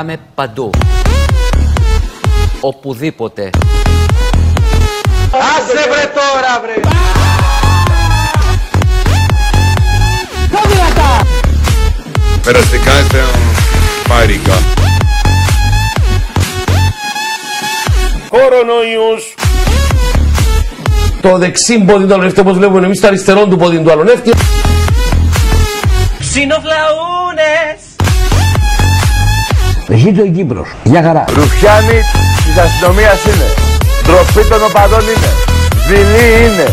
Πάμε παντού. Οπουδήποτε. Άσε βρε τώρα βρε. Πιο δυνατά. Περαστικά είστε πάρικα. Κορονοϊούς. Το δεξί πόδι του αλωνεύτη, όπως βλέπουμε εμείς, το αριστερό του πόδι του αλωνεύτη. Ξινοφλαούνες. Ζήτω η Κύπρος, μια χαρά. Ρουφιάνοι της αστυνομίας είναι. Τροφή των οπαδών είναι. Δειλή είναι.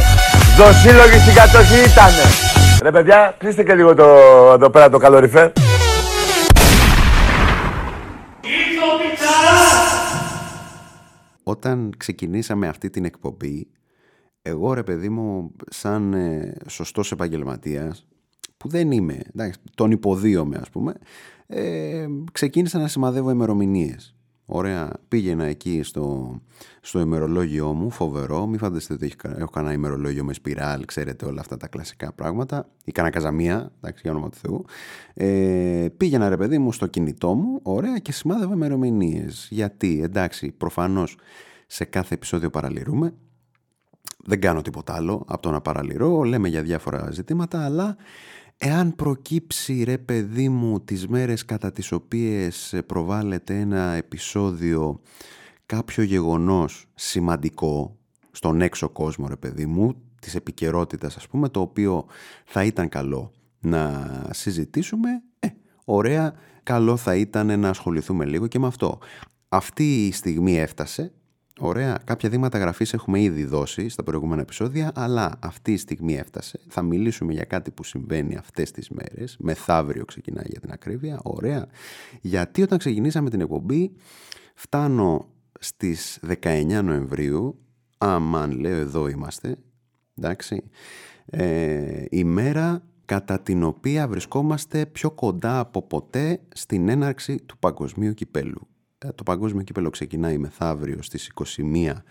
Δοσύλλογοι στην κατοχή ήτανε. Ρε παιδιά, κλείστε και λίγο εδώ πέρα το καλοριφέρ. Όταν ξεκινήσαμε αυτή την εκπομπή, εγώ ρε παιδί μου, σαν σωστός επαγγελματίας, που δεν είμαι, εντάξει, τον υποδίωμαι ας πούμε, ξεκίνησα να σημαδεύω ημερομηνίες. Ωραία, πήγαινα εκεί στο ημερολόγιό μου, φοβερό, μην φανταστείτε ότι έχω κανένα ημερολόγιο με σπιράλ, ξέρετε όλα αυτά τα κλασικά πράγματα, ή κανένα καζαμία, εντάξει, για όνομα του Θεού. Πήγαινα ρε παιδί μου στο κινητό μου, ωραία, και σημάδευα ημερομηνίες. Γιατί, εντάξει, προφανώς σε κάθε επεισόδιο παραλυρούμε. Δεν κάνω τίποτα άλλο από το να παραλυρώ, λέμε για διάφορα ζητήματα, αλλά εάν προκύψει ρε παιδί μου τις μέρες κατά τις οποίες προβάλλεται ένα επεισόδιο, κάποιο γεγονός σημαντικό στον έξω κόσμο ρε παιδί μου, της επικαιρότητας ας πούμε, το οποίο θα ήταν καλό να συζητήσουμε, ωραία, καλό θα ήταν να ασχοληθούμε λίγο και με αυτό. Αυτή η στιγμή έφτασε. Ωραία, κάποια δείγματα γραφής έχουμε ήδη δώσει στα προηγούμενα επεισόδια, αλλά αυτή η στιγμή έφτασε. Θα μιλήσουμε για κάτι που συμβαίνει αυτές τις μέρες, μεθαύριο ξεκινάει για την ακρίβεια, ωραία. Γιατί όταν ξεκινήσαμε την εκπομπή, φτάνω στις 19 Νοεμβρίου, αμάν λέω εδώ είμαστε, εντάξει, ημέρα κατά την οποία βρισκόμαστε πιο κοντά από ποτέ στην έναρξη του Παγκοσμίου Κυπέλλου. Το Παγκόσμιο Κύπελλο ξεκινάει μεθαύριο στις 21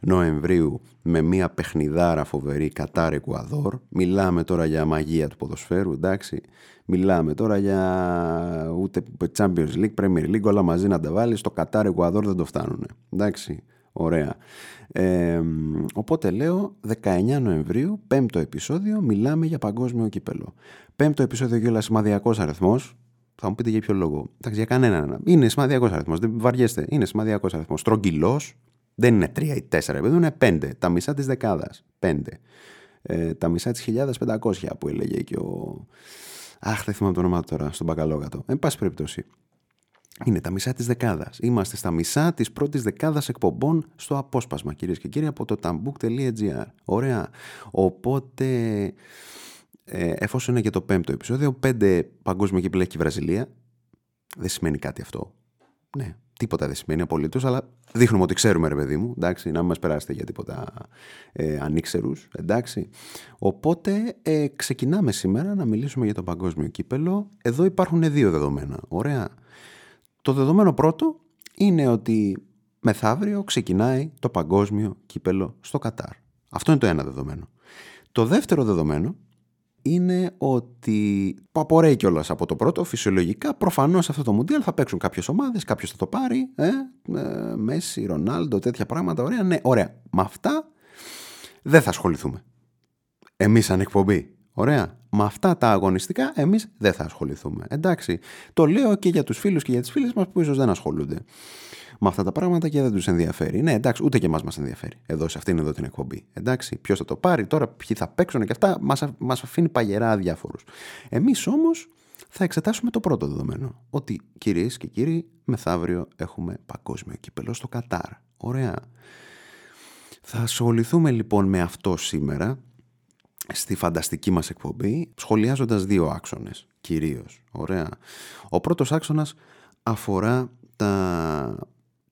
Νοεμβρίου με μια παιχνιδάρα φοβερή Κατάρ Εκουαδόρ. Μιλάμε τώρα για μαγεία του ποδοσφαίρου, εντάξει. Μιλάμε τώρα για ούτε Champions League, Premier League, όλα μαζί να τα βάλεις. Το Κατάρ Εκουαδόρ δεν το φτάνουν, εντάξει. Ωραία. Οπότε λέω 19 Νοεμβρίου, 5ο επεισόδιο, μιλάμε για Παγκόσμιο Κύπελλο. 5ο επεισόδιο και όλα σημαδιακός αριθμός. Θα μου πείτε για ποιο λόγο. Εντάξει, για κανέναν. Είναι σημαδιακός αριθμός. Δεν βαριέστε. Είναι σημαδιακός αριθμός. Στρογγυλός. Δεν είναι 3 ή 4, επειδή είναι 5. Τα μισά της δεκάδας. 5. Τα μισά της 1500 που έλεγε και ο. Αχ, δεν θυμάμαι το όνομά του τώρα, στον Μπακαλόγατο. Εν πάση περιπτώσει. Είναι τα μισά της δεκάδας. Είμαστε στα μισά της πρώτης δεκάδας εκπομπών στο απόσπασμα, κυρίες και κύριοι, από το tambook.gr. Ωραία. Οπότε. Εφόσον είναι και το 5ο επεισόδιο, 5 παγκόσμια κύπελλα έχει η Βραζιλία. Δεν σημαίνει κάτι αυτό. Ναι, τίποτα δεν σημαίνει απολύτως, αλλά δείχνουμε ότι ξέρουμε, ρε παιδί μου. Εντάξει, να μην μας περάσετε για τίποτα ανήξερους. Εντάξει. Οπότε ξεκινάμε σήμερα να μιλήσουμε για το παγκόσμιο κύπελλο. Εδώ υπάρχουν δύο δεδομένα. Ωραία. Το δεδομένο πρώτο είναι ότι μεθαύριο ξεκινάει το παγκόσμιο κύπελλο στο Κατάρ. Αυτό είναι το ένα δεδομένο. Το δεύτερο δεδομένο είναι ότι που απορρέει κιόλας από το πρώτο, φυσιολογικά, προφανώς αυτό το Μουντιάλ θα παίξουν κάποιες ομάδες, κάποιος θα το πάρει, Μέση, Ρονάλντο, τέτοια πράγματα, ωραία, ναι, ωραία. Με αυτά δεν θα ασχοληθούμε. Εμείς σαν εκπομπή, ωραία. Με αυτά τα αγωνιστικά εμείς δεν θα ασχοληθούμε. Εντάξει, το λέω και για τους φίλους και για τις φίλες μας που ίσως δεν ασχολούνται με αυτά τα πράγματα και δεν τους ενδιαφέρει. Ναι, εντάξει, ούτε και εμάς μας ενδιαφέρει. Εδώ, σε αυτήν εδώ την εκπομπή. Εντάξει, ποιος θα το πάρει τώρα, ποιοι θα παίξουν και αυτά, μας αφήνει παγερά αδιάφορους. Εμείς όμως θα εξετάσουμε το πρώτο δεδομένο. Ότι κυρίες και κύριοι, μεθαύριο έχουμε παγκόσμιο κύπελλο στο Κατάρ. Ωραία. Θα ασχοληθούμε λοιπόν με αυτό σήμερα στη φανταστική μας εκπομπή, σχολιάζοντας δύο άξονες κυρίως. Ωραία. Ο πρώτος άξονας αφορά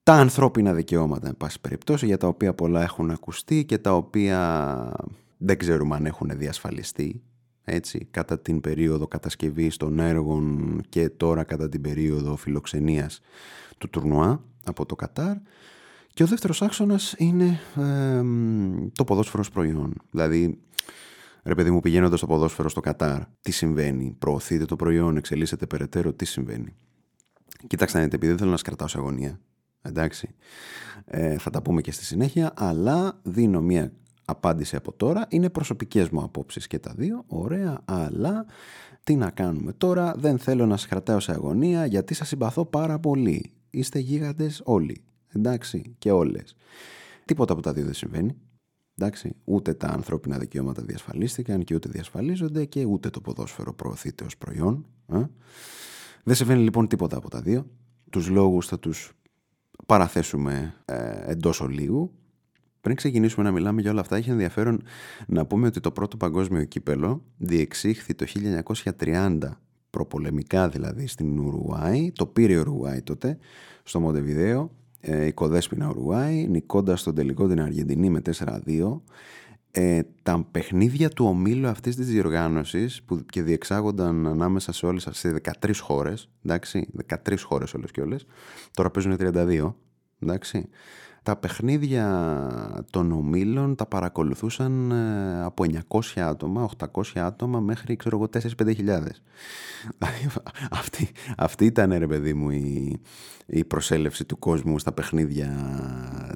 τα ανθρώπινα δικαιώματα, εν πάση περιπτώσει, για τα οποία πολλά έχουν ακουστεί και τα οποία δεν ξέρουμε αν έχουν διασφαλιστεί, έτσι, κατά την περίοδο κατασκευής των έργων και τώρα κατά την περίοδο φιλοξενίας του τουρνουά από το Κατάρ. Και ο δεύτερος άξονας είναι το ποδόσφαιρο ως προϊόν. Δηλαδή, ρε παιδί μου, πηγαίνοντας στο ποδόσφαιρο στο Κατάρ, τι συμβαίνει, προωθείται το προϊόν, εξελίσσεται περαιτέρω, τι συμβαίνει. Κοιτάξτε, επειδή δεν θέλω να σας κρατάω σε αγωνία, εντάξει, θα τα πούμε και στη συνέχεια, αλλά δίνω μία απάντηση από τώρα. Είναι προσωπικές μου απόψεις και τα δύο, ωραία, αλλά τι να κάνουμε τώρα, δεν θέλω να σας κρατάω σε αγωνία, γιατί σας συμπαθώ πάρα πολύ. Είστε γίγαντες όλοι, εντάξει, και όλες. Τίποτα από τα δύο δεν συμβαίνει. Εντάξει, ούτε τα ανθρώπινα δικαιώματα διασφαλίστηκαν και ούτε διασφαλίζονται και ούτε το ποδόσφαιρο προωθείται ως προϊόν. Δεν συμβαίνει λοιπόν τίποτα από τα δύο. Τους λόγους θα τους παραθέσουμε εντός ολίγου. Πριν ξεκινήσουμε να μιλάμε για όλα αυτά, έχει ενδιαφέρον να πούμε ότι το πρώτο παγκόσμιο κύπελλο διεξήχθη το 1930, προπολεμικά δηλαδή, στην Ουρουάη. Το πήρε η Ουρουάη τότε, στο Μοντεβιδέο, η Κοδέσποινα Ουρουάη, νικώντας στον τελικό την Αργεντινή με 4-2. Τα παιχνίδια του ομίλου αυτής της διοργάνωσης που και διεξάγονταν ανάμεσα σε όλες αυτές τις 13 χώρες, εντάξει, 13 χώρες όλες και όλες, τώρα παίζουν 32, εντάξει. Τα παιχνίδια των ομίλων τα παρακολουθούσαν από 900 άτομα, 800 άτομα μέχρι, ξέρω εγώ, 4-5 χιλιάδες. Αυτή ήταν, ρε παιδί μου, η προσέλευση του κόσμου στα παιχνίδια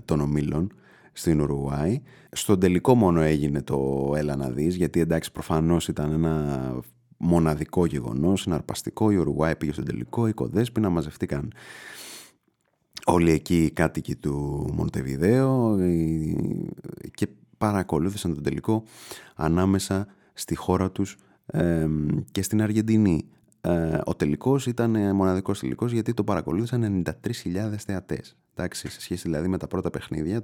των ομίλων στην Ουρουάη. Στον τελικό μόνο έγινε το «έλα να δεις», γιατί εντάξει, προφανώς ήταν ένα μοναδικό γεγονός, συναρπαστικό. Η Ουρουάη πήγε στον τελικό, οι Κοδέσποινα μαζευτήκαν όλοι εκεί οι κάτοικοι του Μοντεβιδέο και παρακολούθησαν τον τελικό ανάμεσα στη χώρα τους και στην Αργεντινή. Ο τελικός ήταν μοναδικός τελικός, γιατί το παρακολούθησαν 93.000 θεατές. Εντάξει, σε σχέση δηλαδή με τα πρώτα παιχνίδια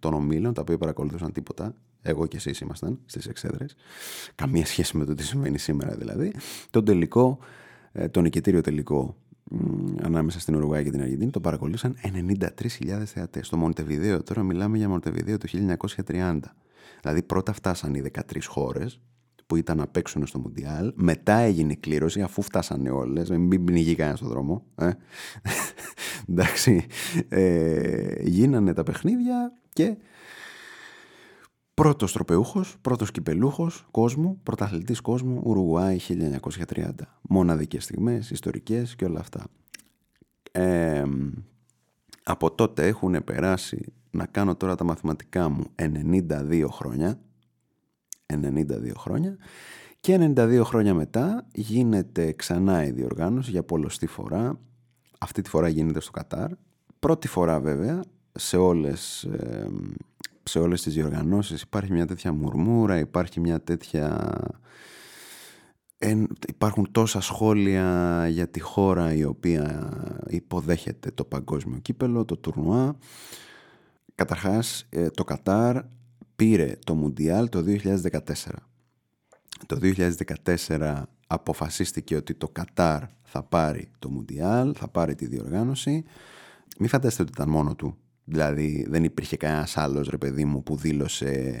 των ομίλων, τα οποία παρακολουθούσαν τίποτα, εγώ και εσείς ήμασταν στις εξέδρες, καμία σχέση με το τι συμβαίνει σήμερα δηλαδή, τον τελικό, τον νικητήριο τελικό ανάμεσα στην Ουρουάη και την Αργεντινή, το παρακολούθησαν 93.000 θεατές. Στο Μοντεβιδέο, τώρα μιλάμε για Μοντεβιδέο του 1930. Δηλαδή πρώτα φτάσαν οι 13 χώρες που ήταν να παίξουν στο Μουντιάλ, μετά έγινε η κλήρωση, αφού φτάσανε όλες, μην πνιγεί κανένα στον δρόμο. Εντάξει, γίνανε τα παιχνίδια και πρώτος τροπεούχος, πρώτος κυπελούχος κόσμου, πρωταθλητής κόσμου, Ουρουάη 1930. Μοναδικές στιγμές, ιστορικές και όλα αυτά. Από τότε έχουν περάσει, να κάνω τώρα τα μαθηματικά μου, 92 χρόνια. 92 χρόνια. Και 92 χρόνια μετά γίνεται ξανά η διοργάνωση για πολλοστή φορά. Αυτή τη φορά γίνεται στο Κατάρ. Πρώτη φορά βέβαια σε όλες τις διοργανώσεις υπάρχει μια τέτοια μουρμούρα, υπάρχει μια τέτοια... Υπάρχουν τόσα σχόλια για τη χώρα η οποία υποδέχεται το παγκόσμιο κύπελλο, το τουρνουά. Καταρχάς, το Κατάρ πήρε το Μουντιάλ το 2014. Το 2014 αποφασίστηκε ότι το Κατάρ θα πάρει το Μουντιάλ, θα πάρει τη διοργάνωση. Μην φανταστείτε ότι ήταν μόνο του. Δηλαδή δεν υπήρχε κανένας άλλος, ρε παιδί μου, που δήλωσε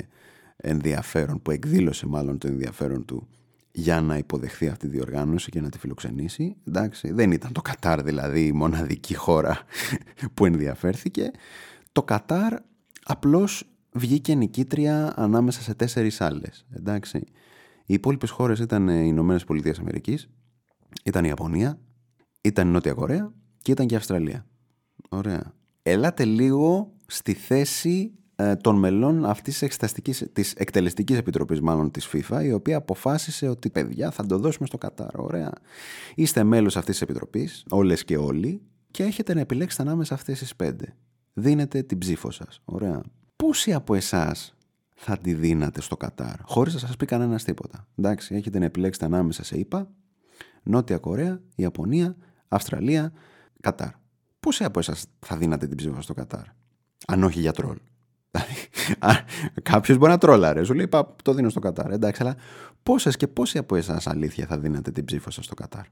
ενδιαφέρον, που εκδήλωσε μάλλον το ενδιαφέρον του για να υποδεχθεί αυτή τη διοργάνωση και να τη φιλοξενήσει. Εντάξει, δεν ήταν το Κατάρ δηλαδή η μοναδική χώρα που ενδιαφέρθηκε. Το Κατάρ απλώς βγήκε νικήτρια ανάμεσα σε 4 άλλες. Εντάξει. Οι υπόλοιπες χώρες ήταν οι Ηνωμένες Πολιτείες Αμερικής, ήταν η Ιαπωνία, ήταν η Νότια Κορέα και ήταν και η Αυστραλία. Ωραία. Ελάτε λίγο στη θέση των μελών αυτής της εκτελεστικής επιτροπής, μάλλον της FIFA, η οποία αποφάσισε ότι παιδιά θα το δώσουμε στο Κατάρ. Ωραία. Είστε μέλος αυτής της επιτροπής, όλες και όλοι, και έχετε να επιλέξετε ανάμεσα αυτές τις 5. Δίνετε την ψήφο σας. Ωραία. Πόσοι από εσάς θα τη δίνατε στο Κατάρ, χωρίς να σας πει κανένας τίποτα? Εντάξει, έχετε να επιλέξετε ανάμεσα σε ΗΠΑ, Νότια Κορέα, Ιαπωνία, Αυστραλία, Κατάρ. Πόσοι από εσάς θα δίνατε την ψήφα στο Κατάρ, αν όχι για τρόλ? Κάποιος μπορεί να τρόλαρε, σου λέει το δίνω στο Κατάρ, εντάξει, αλλά πόσες και πόσοι από εσάς αλήθεια θα δίνατε την ψήφα σας στο Κατάρ?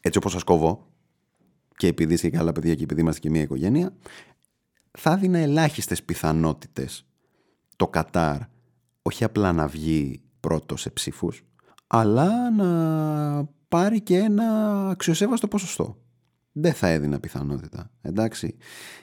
Έτσι όπως σας κόβω, και επειδή είστε καλά παιδιά και επειδή είμαστε και μια οικογένεια, θα δίνα ελάχιστες πιθανότητες το Κατάρ όχι απλά να βγει πρώτο σε ψήφους, αλλά να πάρει και ένα αξιοσέβαστο ποσοστό. Δεν θα έδινα πιθανότητα, εντάξει.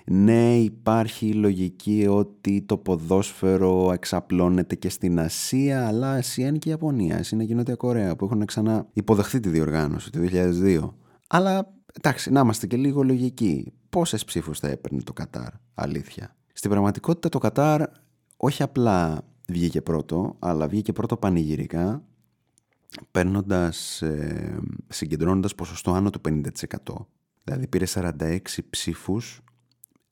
Ναι, υπάρχει η λογική ότι το ποδόσφαιρο εξαπλώνεται και στην Ασία, αλλά Ασία είναι και η Ιαπωνία, Ασία είναι και η Νότια Κορέα, που έχουν ξανά υποδεχθεί τη διοργάνωση το 2002. Αλλά Εντάξει, να είμαστε και λίγο λογικοί. Πόσες ψήφους θα έπαιρνε το Κατάρ, αλήθεια? Στην πραγματικότητα το Κατάρ όχι απλά βγήκε πρώτο, αλλά βγήκε πρώτο πανηγυρικά, συγκεντρώνοντας ποσοστό άνω του 50%. Δηλαδή πήρε 46 ψήφους,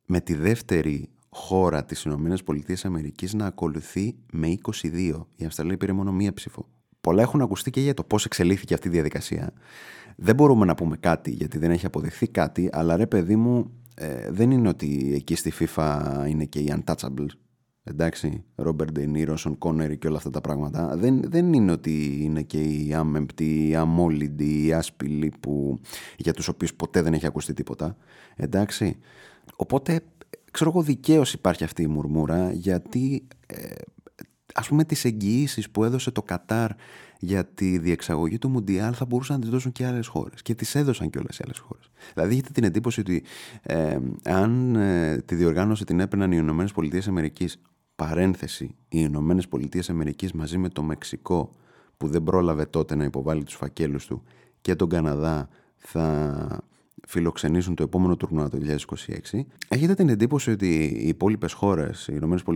με τη δεύτερη χώρα της ΗΠΑ να ακολουθεί με 22. Η Αυστραλία πήρε μόνο μία ψήφο. Πολλά έχουν ακουστεί και για το πώς εξελίχθηκε αυτή η διαδικασία. Δεν μπορούμε να πούμε κάτι γιατί δεν έχει αποδειχθεί κάτι, αλλά ρε παιδί μου, δεν είναι ότι εκεί στη FIFA είναι και οι untouchables. Εντάξει, Ρόμπερτ Ντενίρο, Σον Κόνερι και όλα αυτά τα πράγματα. Δεν είναι ότι είναι και οι άμεμπτοι, οι αμόλυντοι, οι άσπηλοι που, για τους οποίους ποτέ δεν έχει ακουστεί τίποτα. Εντάξει, οπότε ξέρω εγώ δικαίως υπάρχει αυτή η μουρμούρα, γιατί ας πούμε τις εγγυήσεις που έδωσε το Κατάρ για τη διεξαγωγή του Μουντιάλ θα μπορούσαν να τις δώσουν και άλλες χώρες, και τις έδωσαν και όλες οι άλλες χώρες. Δηλαδή έχετε την εντύπωση ότι αν τη διοργάνωση την έπαιρναν οι ΗΠΑ, παρένθεση, οι ΗΠΑ μαζί με το Μεξικό που δεν πρόλαβε τότε να υποβάλει τους φακέλους του, και τον Καναδά, θα φιλοξενήσουν το επόμενο τουρνουά το 2026. Έχετε την εντύπωση ότι οι υπόλοιπες χώρες, οι ΗΠΑ,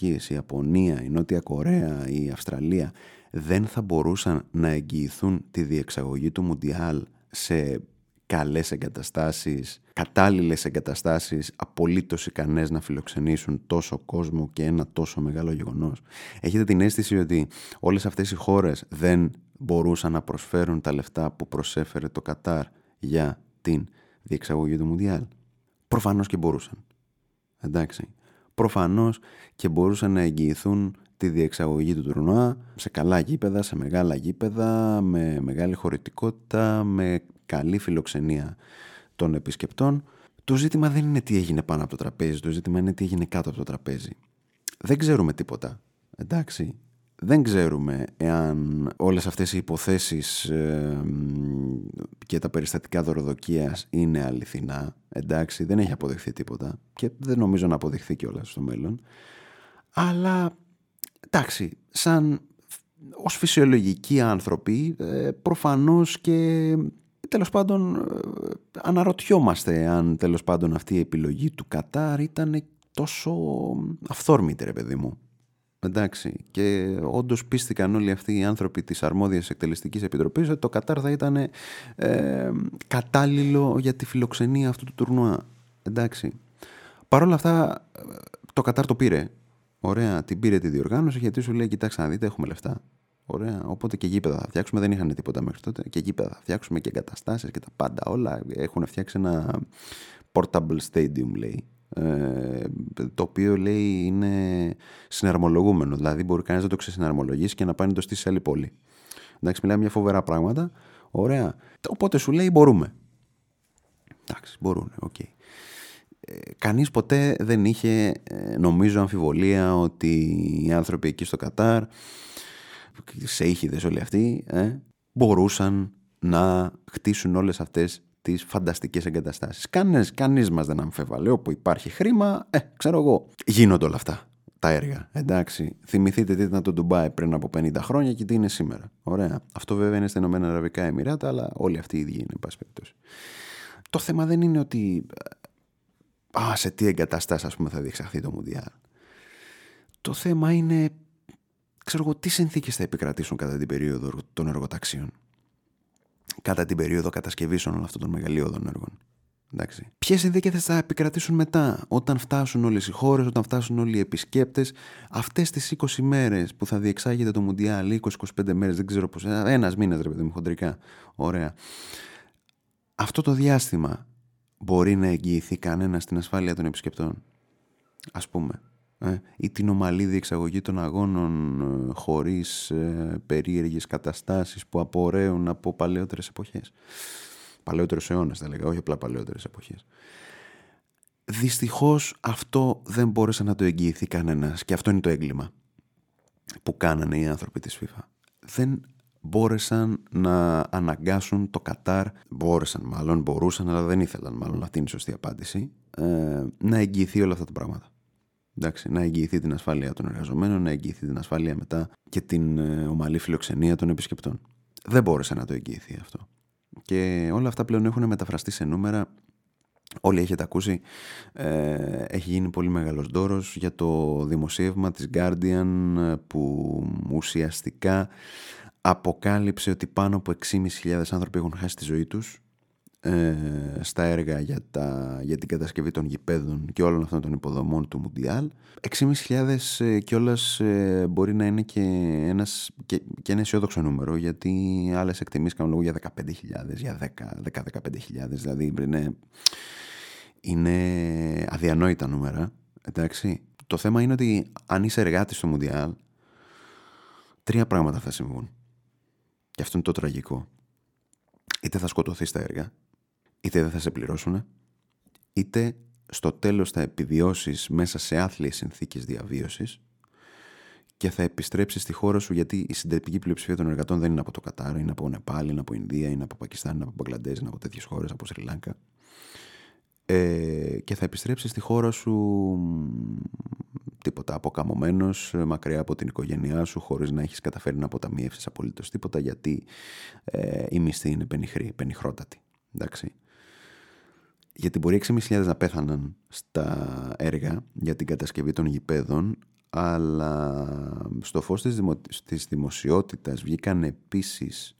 η Ιαπωνία, η Νότια Κορέα, η Αυστραλία, δεν θα μπορούσαν να εγγυηθούν τη διεξαγωγή του Μουντιάλ σε καλές εγκαταστάσεις, κατάλληλες εγκαταστάσεις, απολύτως ικανές να φιλοξενήσουν τόσο κόσμο και ένα τόσο μεγάλο γεγονός? Έχετε την αίσθηση ότι όλες αυτές οι χώρες δεν μπορούσαν να προσφέρουν τα λεφτά που προσέφερε το Κατάρ για την διεξαγωγή του Μουντιάλ? Προφανώς και μπορούσαν. Εντάξει. Προφανώς και μπορούσαν να εγγυηθούν τη διεξαγωγή του τουρνουά σε καλά γήπεδα, σε μεγάλα γήπεδα, με μεγάλη χωρητικότητα, με καλή φιλοξενία των επισκεπτών. Το ζήτημα δεν είναι τι έγινε πάνω από το τραπέζι, το ζήτημα είναι τι έγινε κάτω από το τραπέζι. Δεν ξέρουμε τίποτα. Εντάξει. Δεν ξέρουμε εάν όλες αυτές οι υποθέσεις και τα περιστατικά δωροδοκίας είναι αληθινά. Εντάξει, δεν έχει αποδειχθεί τίποτα και δεν νομίζω να αποδειχθεί κιόλας στο μέλλον. Αλλά, εντάξει, ως φυσιολογικοί άνθρωποι, προφανώς και τέλος πάντων αναρωτιόμαστε αν τέλος πάντων αυτή η επιλογή του Κατάρ ήταν τόσο αυθόρμητη, ρε παιδί μου. Εντάξει, και όντως πίστηκαν όλοι αυτοί οι άνθρωποι της αρμόδιας εκτελεστικής επιτροπής ότι το Κατάρ θα ήταν κατάλληλο για τη φιλοξενία αυτού του τουρνουά. Εντάξει. Παρ' όλα αυτά, το Κατάρ το πήρε. Ωραία, την πήρε τη διοργάνωση, γιατί σου λέει: κοιτάξτε να δείτε, έχουμε λεφτά. Ωραία, οπότε και γήπεδα θα φτιάξουμε. Δεν είχαν τίποτα μέχρι τότε. Και γήπεδα θα φτιάξουμε και εγκαταστάσεις και τα πάντα. Όλα έχουν φτιάξει ένα portable stadium, λέει. Το οποίο λέει είναι συναρμολογούμενο, δηλαδή μπορεί κανείς να το ξεσυναρμολογήσει και να πάει να το στήσει σε άλλη πόλη. Εντάξει, μιλάμε για φοβερά πράγματα. Ωραία. Οπότε σου λέει μπορούμε. Εντάξει, μπορούν, οκ. Okay. Κανείς ποτέ δεν είχε, νομίζω, αμφιβολία ότι οι άνθρωποι εκεί στο Κατάρ, σε ήχηδες όλοι αυτοί, μπορούσαν να χτίσουν όλες αυτές τις φανταστικές εγκαταστάσεις. Κανείς μας δεν αμφιβάλλει. Όπου υπάρχει χρήμα, ξέρω εγώ, γίνονται όλα αυτά τα έργα. Εντάξει, θυμηθείτε τι ήταν το Ντουμπάι πριν από 50 χρόνια και τι είναι σήμερα. Ωραία. Αυτό βέβαια είναι στα Ηνωμένα Αραβικά Εμιράτα, αλλά όλοι αυτοί οι ίδιοι είναι, εν πάση περιπτώσει. Το θέμα δεν είναι ότι σε τι εγκαταστάσεις, ας πούμε, θα διεξαχθεί το Μουντιάλ. Το θέμα είναι, ξέρω εγώ, τι συνθήκες θα επικρατήσουν κατά την περίοδο των εργοταξίων, κατά την περίοδο κατασκευής όλων αυτών των μεγαλείωδων έργων. Εντάξει. Ποιες συνθήκες θα επικρατήσουν μετά, όταν φτάσουν όλες οι χώρες, όταν φτάσουν όλοι οι επισκέπτες, αυτές τις 20 μέρες που θα διεξάγεται το Μουντιάλ, 20-25 μέρες, δεν ξέρω πώς, ένας μήνας, ρε παιδί μου, χοντρικά. Ωραία. Αυτό το διάστημα μπορεί να εγγυηθεί κανένας την ασφάλεια των επισκεπτών, ας πούμε, ή την ομαλή διεξαγωγή των αγώνων χωρίς περίεργες καταστάσεις που απορρέουν από παλαιότερες εποχές, παλαιότερους αιώνες θα λέγαμε, όχι απλά παλαιότερες εποχές? Δυστυχώς αυτό δεν μπόρεσε να το εγγυηθεί κανένας, και αυτό είναι το έγκλημα που κάνανε οι άνθρωποι της FIFA. Δεν μπόρεσαν να αναγκάσουν το Κατάρ, μπορούσαν αλλά δεν ήθελαν, μάλλον αυτή είναι η σωστή απάντηση, να εγγυηθεί όλα αυτά τα πράγματα. Εντάξει, να εγγυηθεί την ασφάλεια των εργαζομένων, να εγγυηθεί την ασφάλεια μετά και την ομαλή φιλοξενία των επισκεπτών. Δεν μπόρεσε να το εγγυηθεί αυτό. Και όλα αυτά πλέον έχουν μεταφραστεί σε νούμερα. Όλοι έχετε ακούσει, έχει γίνει πολύ μεγάλος ντόρος για το δημοσίευμα της Guardian που ουσιαστικά αποκάλυψε ότι πάνω από 6.500 άνθρωποι έχουν χάσει τη ζωή τους στα έργα για την κατασκευή των γηπέδων και όλων αυτών των υποδομών του Μουντιάλ. 6.500 κιόλας μπορεί να είναι και ένα αισιόδοξο νούμερο, γιατί άλλες εκτιμήσεις κάνουν λόγο για 15.000, για 10-15.000, δηλαδή είναι αδιανόητα νούμερα, εντάξει. Το θέμα είναι ότι αν είσαι εργάτης στο Μουντιάλ, τρία πράγματα θα συμβούν και αυτό είναι το τραγικό. Είτε θα σκοτωθείς στα έργα, είτε δεν θα σε πληρώσουν, είτε στο τέλος θα επιβιώσεις μέσα σε άθλιες συνθήκες διαβίωσης και θα επιστρέψεις στη χώρα σου, γιατί η συντριπτική πλειοψηφία των εργατών δεν είναι από το Κατάρ, είναι από Νεπάλ, είναι από Ινδία, είναι από Πακιστάν, είναι από Μπαγκλαντές, είναι από τέτοιες χώρες, από Σρι Λάνκα. Και θα επιστρέψεις στη χώρα σου τίποτα, αποκαμωμένος, μακριά από την οικογένειά σου, χωρίς να έχεις καταφέρει να αποταμιεύσεις απολύτως τίποτα, γιατί η μισθή είναι πενιχρότατη, εντάξει. Γιατί μπορεί 6.500 να πέθαναν στα έργα για την κατασκευή των γηπέδων, αλλά στο φως της δημοσιότητας βγήκαν επίσης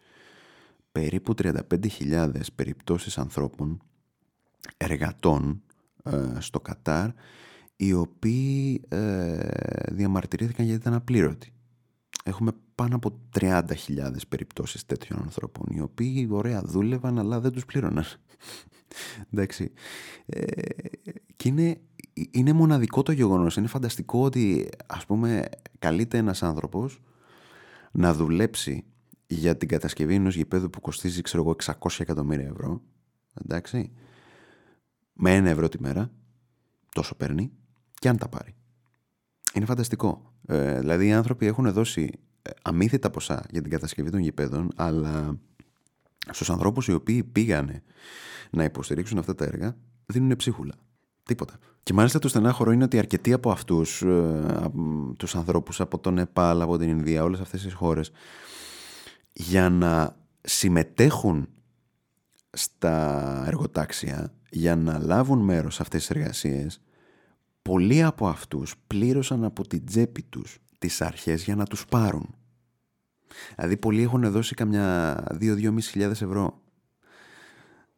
περίπου 35.000 περιπτώσεις ανθρώπων, εργατών στο Κατάρ, οι οποίοι διαμαρτυρήθηκαν γιατί ήταν απλήρωτοι. Έχουμε πάνω από 30.000 περιπτώσεις τέτοιων ανθρώπων, οι οποίοι ωραία δούλευαν αλλά δεν τους πλήρωναν. Εντάξει. Και είναι μοναδικό το γεγονός. Είναι φανταστικό ότι, ας πούμε, καλείται ένας άνθρωπος να δουλέψει για την κατασκευή ενός γηπέδου που κοστίζει, ξέρω εγώ, 600 εκατομμύρια ευρώ, εντάξει, με 1 ευρώ τη μέρα, τόσο παίρνει, και αν τα πάρει. Είναι φανταστικό. Δηλαδή οι άνθρωποι έχουν δώσει αμύθιτα ποσά για την κατασκευή των γηπέδων, αλλά στους ανθρώπους οι οποίοι πήγανε να υποστηρίξουν αυτά τα έργα δίνουν ψίχουλα. Τίποτα. Και μάλιστα το στενάχωρο είναι ότι αρκετοί από αυτούς τους ανθρώπους από τον Νεπάλ, από την Ινδία, όλες αυτές τις χώρες, για να συμμετέχουν στα εργοτάξια, για να λάβουν μέρος σε αυτές τις εργασίες, πολλοί από αυτούς πλήρωσαν από την τσέπη τους τις αρχές για να τους πάρουν. Δηλαδή πολλοί έχουν δώσει καμιά 2.000-2.500 ευρώ.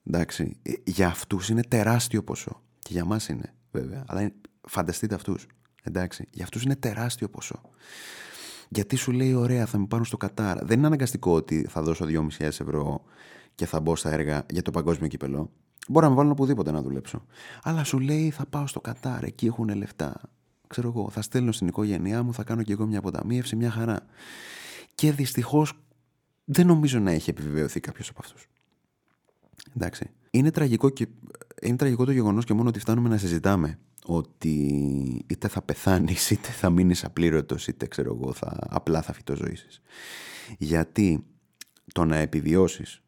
Εντάξει, για αυτούς είναι τεράστιο ποσό. Και για μας είναι, βέβαια. Αλλά φανταστείτε αυτούς. Εντάξει, για αυτούς είναι τεράστιο ποσό. Γιατί σου λέει, ωραία, θα με πάρουν στο Κατάρ. Δεν είναι αναγκαστικό ότι θα δώσω 2.500 ευρώ και θα μπω στα έργα για το παγκόσμιο κύπελο. Μπορώ να με βάλουν οπουδήποτε να δουλέψω. Αλλά σου λέει, θα πάω στο Κατάρ, εκεί έχουν λεφτά. Ξέρω εγώ, θα στέλνω στην οικογένειά μου, θα κάνω και εγώ μια αποταμίευση, μια χαρά. Και δυστυχώς δεν νομίζω να έχει επιβεβαιωθεί κάποιος από αυτούς. Εντάξει. Είναι τραγικό το γεγονός και μόνο ότι φτάνουμε να συζητάμε ότι είτε θα πεθάνεις, είτε θα μείνεις απλήρωτος, είτε ξέρω εγώ, απλά θα φυτοζωήσεις. Γιατί το να επιβιώσεις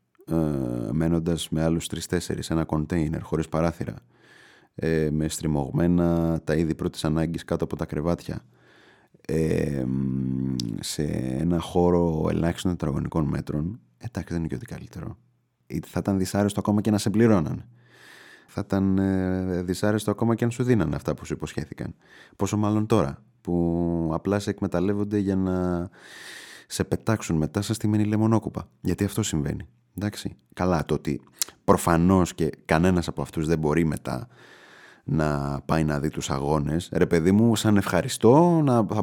μένοντας με άλλους 3-4 σε ένα κοντέινερ χωρίς παράθυρα, με στριμωγμένα τα είδη πρώτης ανάγκης κάτω από τα κρεβάτια, σε ένα χώρο ελάχιστον τετραγωνικών μέτρων, εντάξει, δεν είναι και ότι καλύτερο. Θα ήταν δυσάρεστο ακόμα και να σε πληρώναν. Θα ήταν δυσάρεστο ακόμα και αν σου δίνανε αυτά που σου υποσχέθηκαν. Πόσο μάλλον τώρα που απλά σε εκμεταλλεύονται για να σε πετάξουν μετά σαν στημένη λεμονόκουπα. Γιατί αυτό συμβαίνει. Εντάξει. Καλά, το ότι προφανώς και κανένας από αυτούς δεν μπορεί μετά να πάει να δει τους αγώνες. Ρε παιδί μου, σαν ευχαριστώ, θα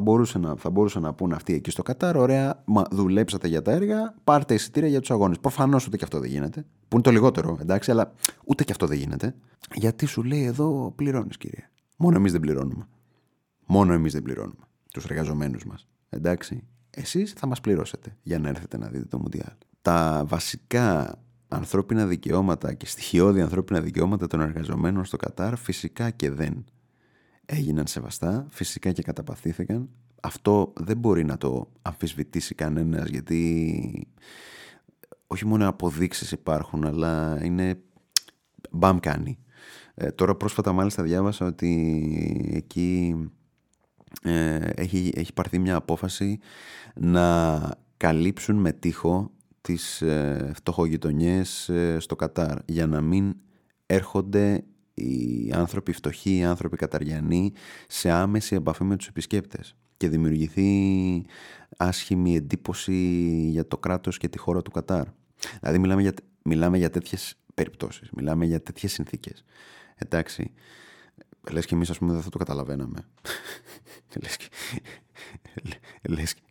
μπορούσαν να πούν αυτοί εκεί στο Κατάρ, ωραία, δουλέψατε για τα έργα, πάρτε εισιτήρια για τους αγώνες. Προφανώς ούτε και αυτό δεν γίνεται. Που είναι το λιγότερο, εντάξει, αλλά ούτε και αυτό δεν γίνεται. Γιατί σου λέει εδώ πληρώνεις, κύριε. Μόνο εμείς δεν πληρώνουμε. Τους εργαζομένους μας. Εντάξει. Εσείς θα μας πληρώσετε για να έρθετε να δείτε το Μουντιάλ. Τα βασικά ανθρώπινα δικαιώματα και στοιχειώδη ανθρώπινα δικαιώματα των εργαζομένων στο Κατάρ φυσικά και δεν έγιναν σεβαστά, φυσικά και καταπαθήθηκαν. Αυτό δεν μπορεί να το αμφισβητήσει κανένας, γιατί όχι μόνο αποδείξεις υπάρχουν, αλλά είναι μπαμ κάνει. Τώρα πρόσφατα μάλιστα διάβασα ότι εκεί έχει πάρθει μια απόφαση να καλύψουν με τοίχο στις φτωχογειτονιές στο Κατάρ, για να μην έρχονται οι άνθρωποι φτωχοί, οι άνθρωποι καταριανοί σε άμεση επαφή με τους επισκέπτες και δημιουργηθεί άσχημη εντύπωση για το κράτος και τη χώρα του Κατάρ. Δηλαδή μιλάμε για τέτοιες περιπτώσεις, μιλάμε για τέτοιες συνθήκες. Εντάξει, λες και εμείς ας πούμε δεν θα το καταλαβαίναμε.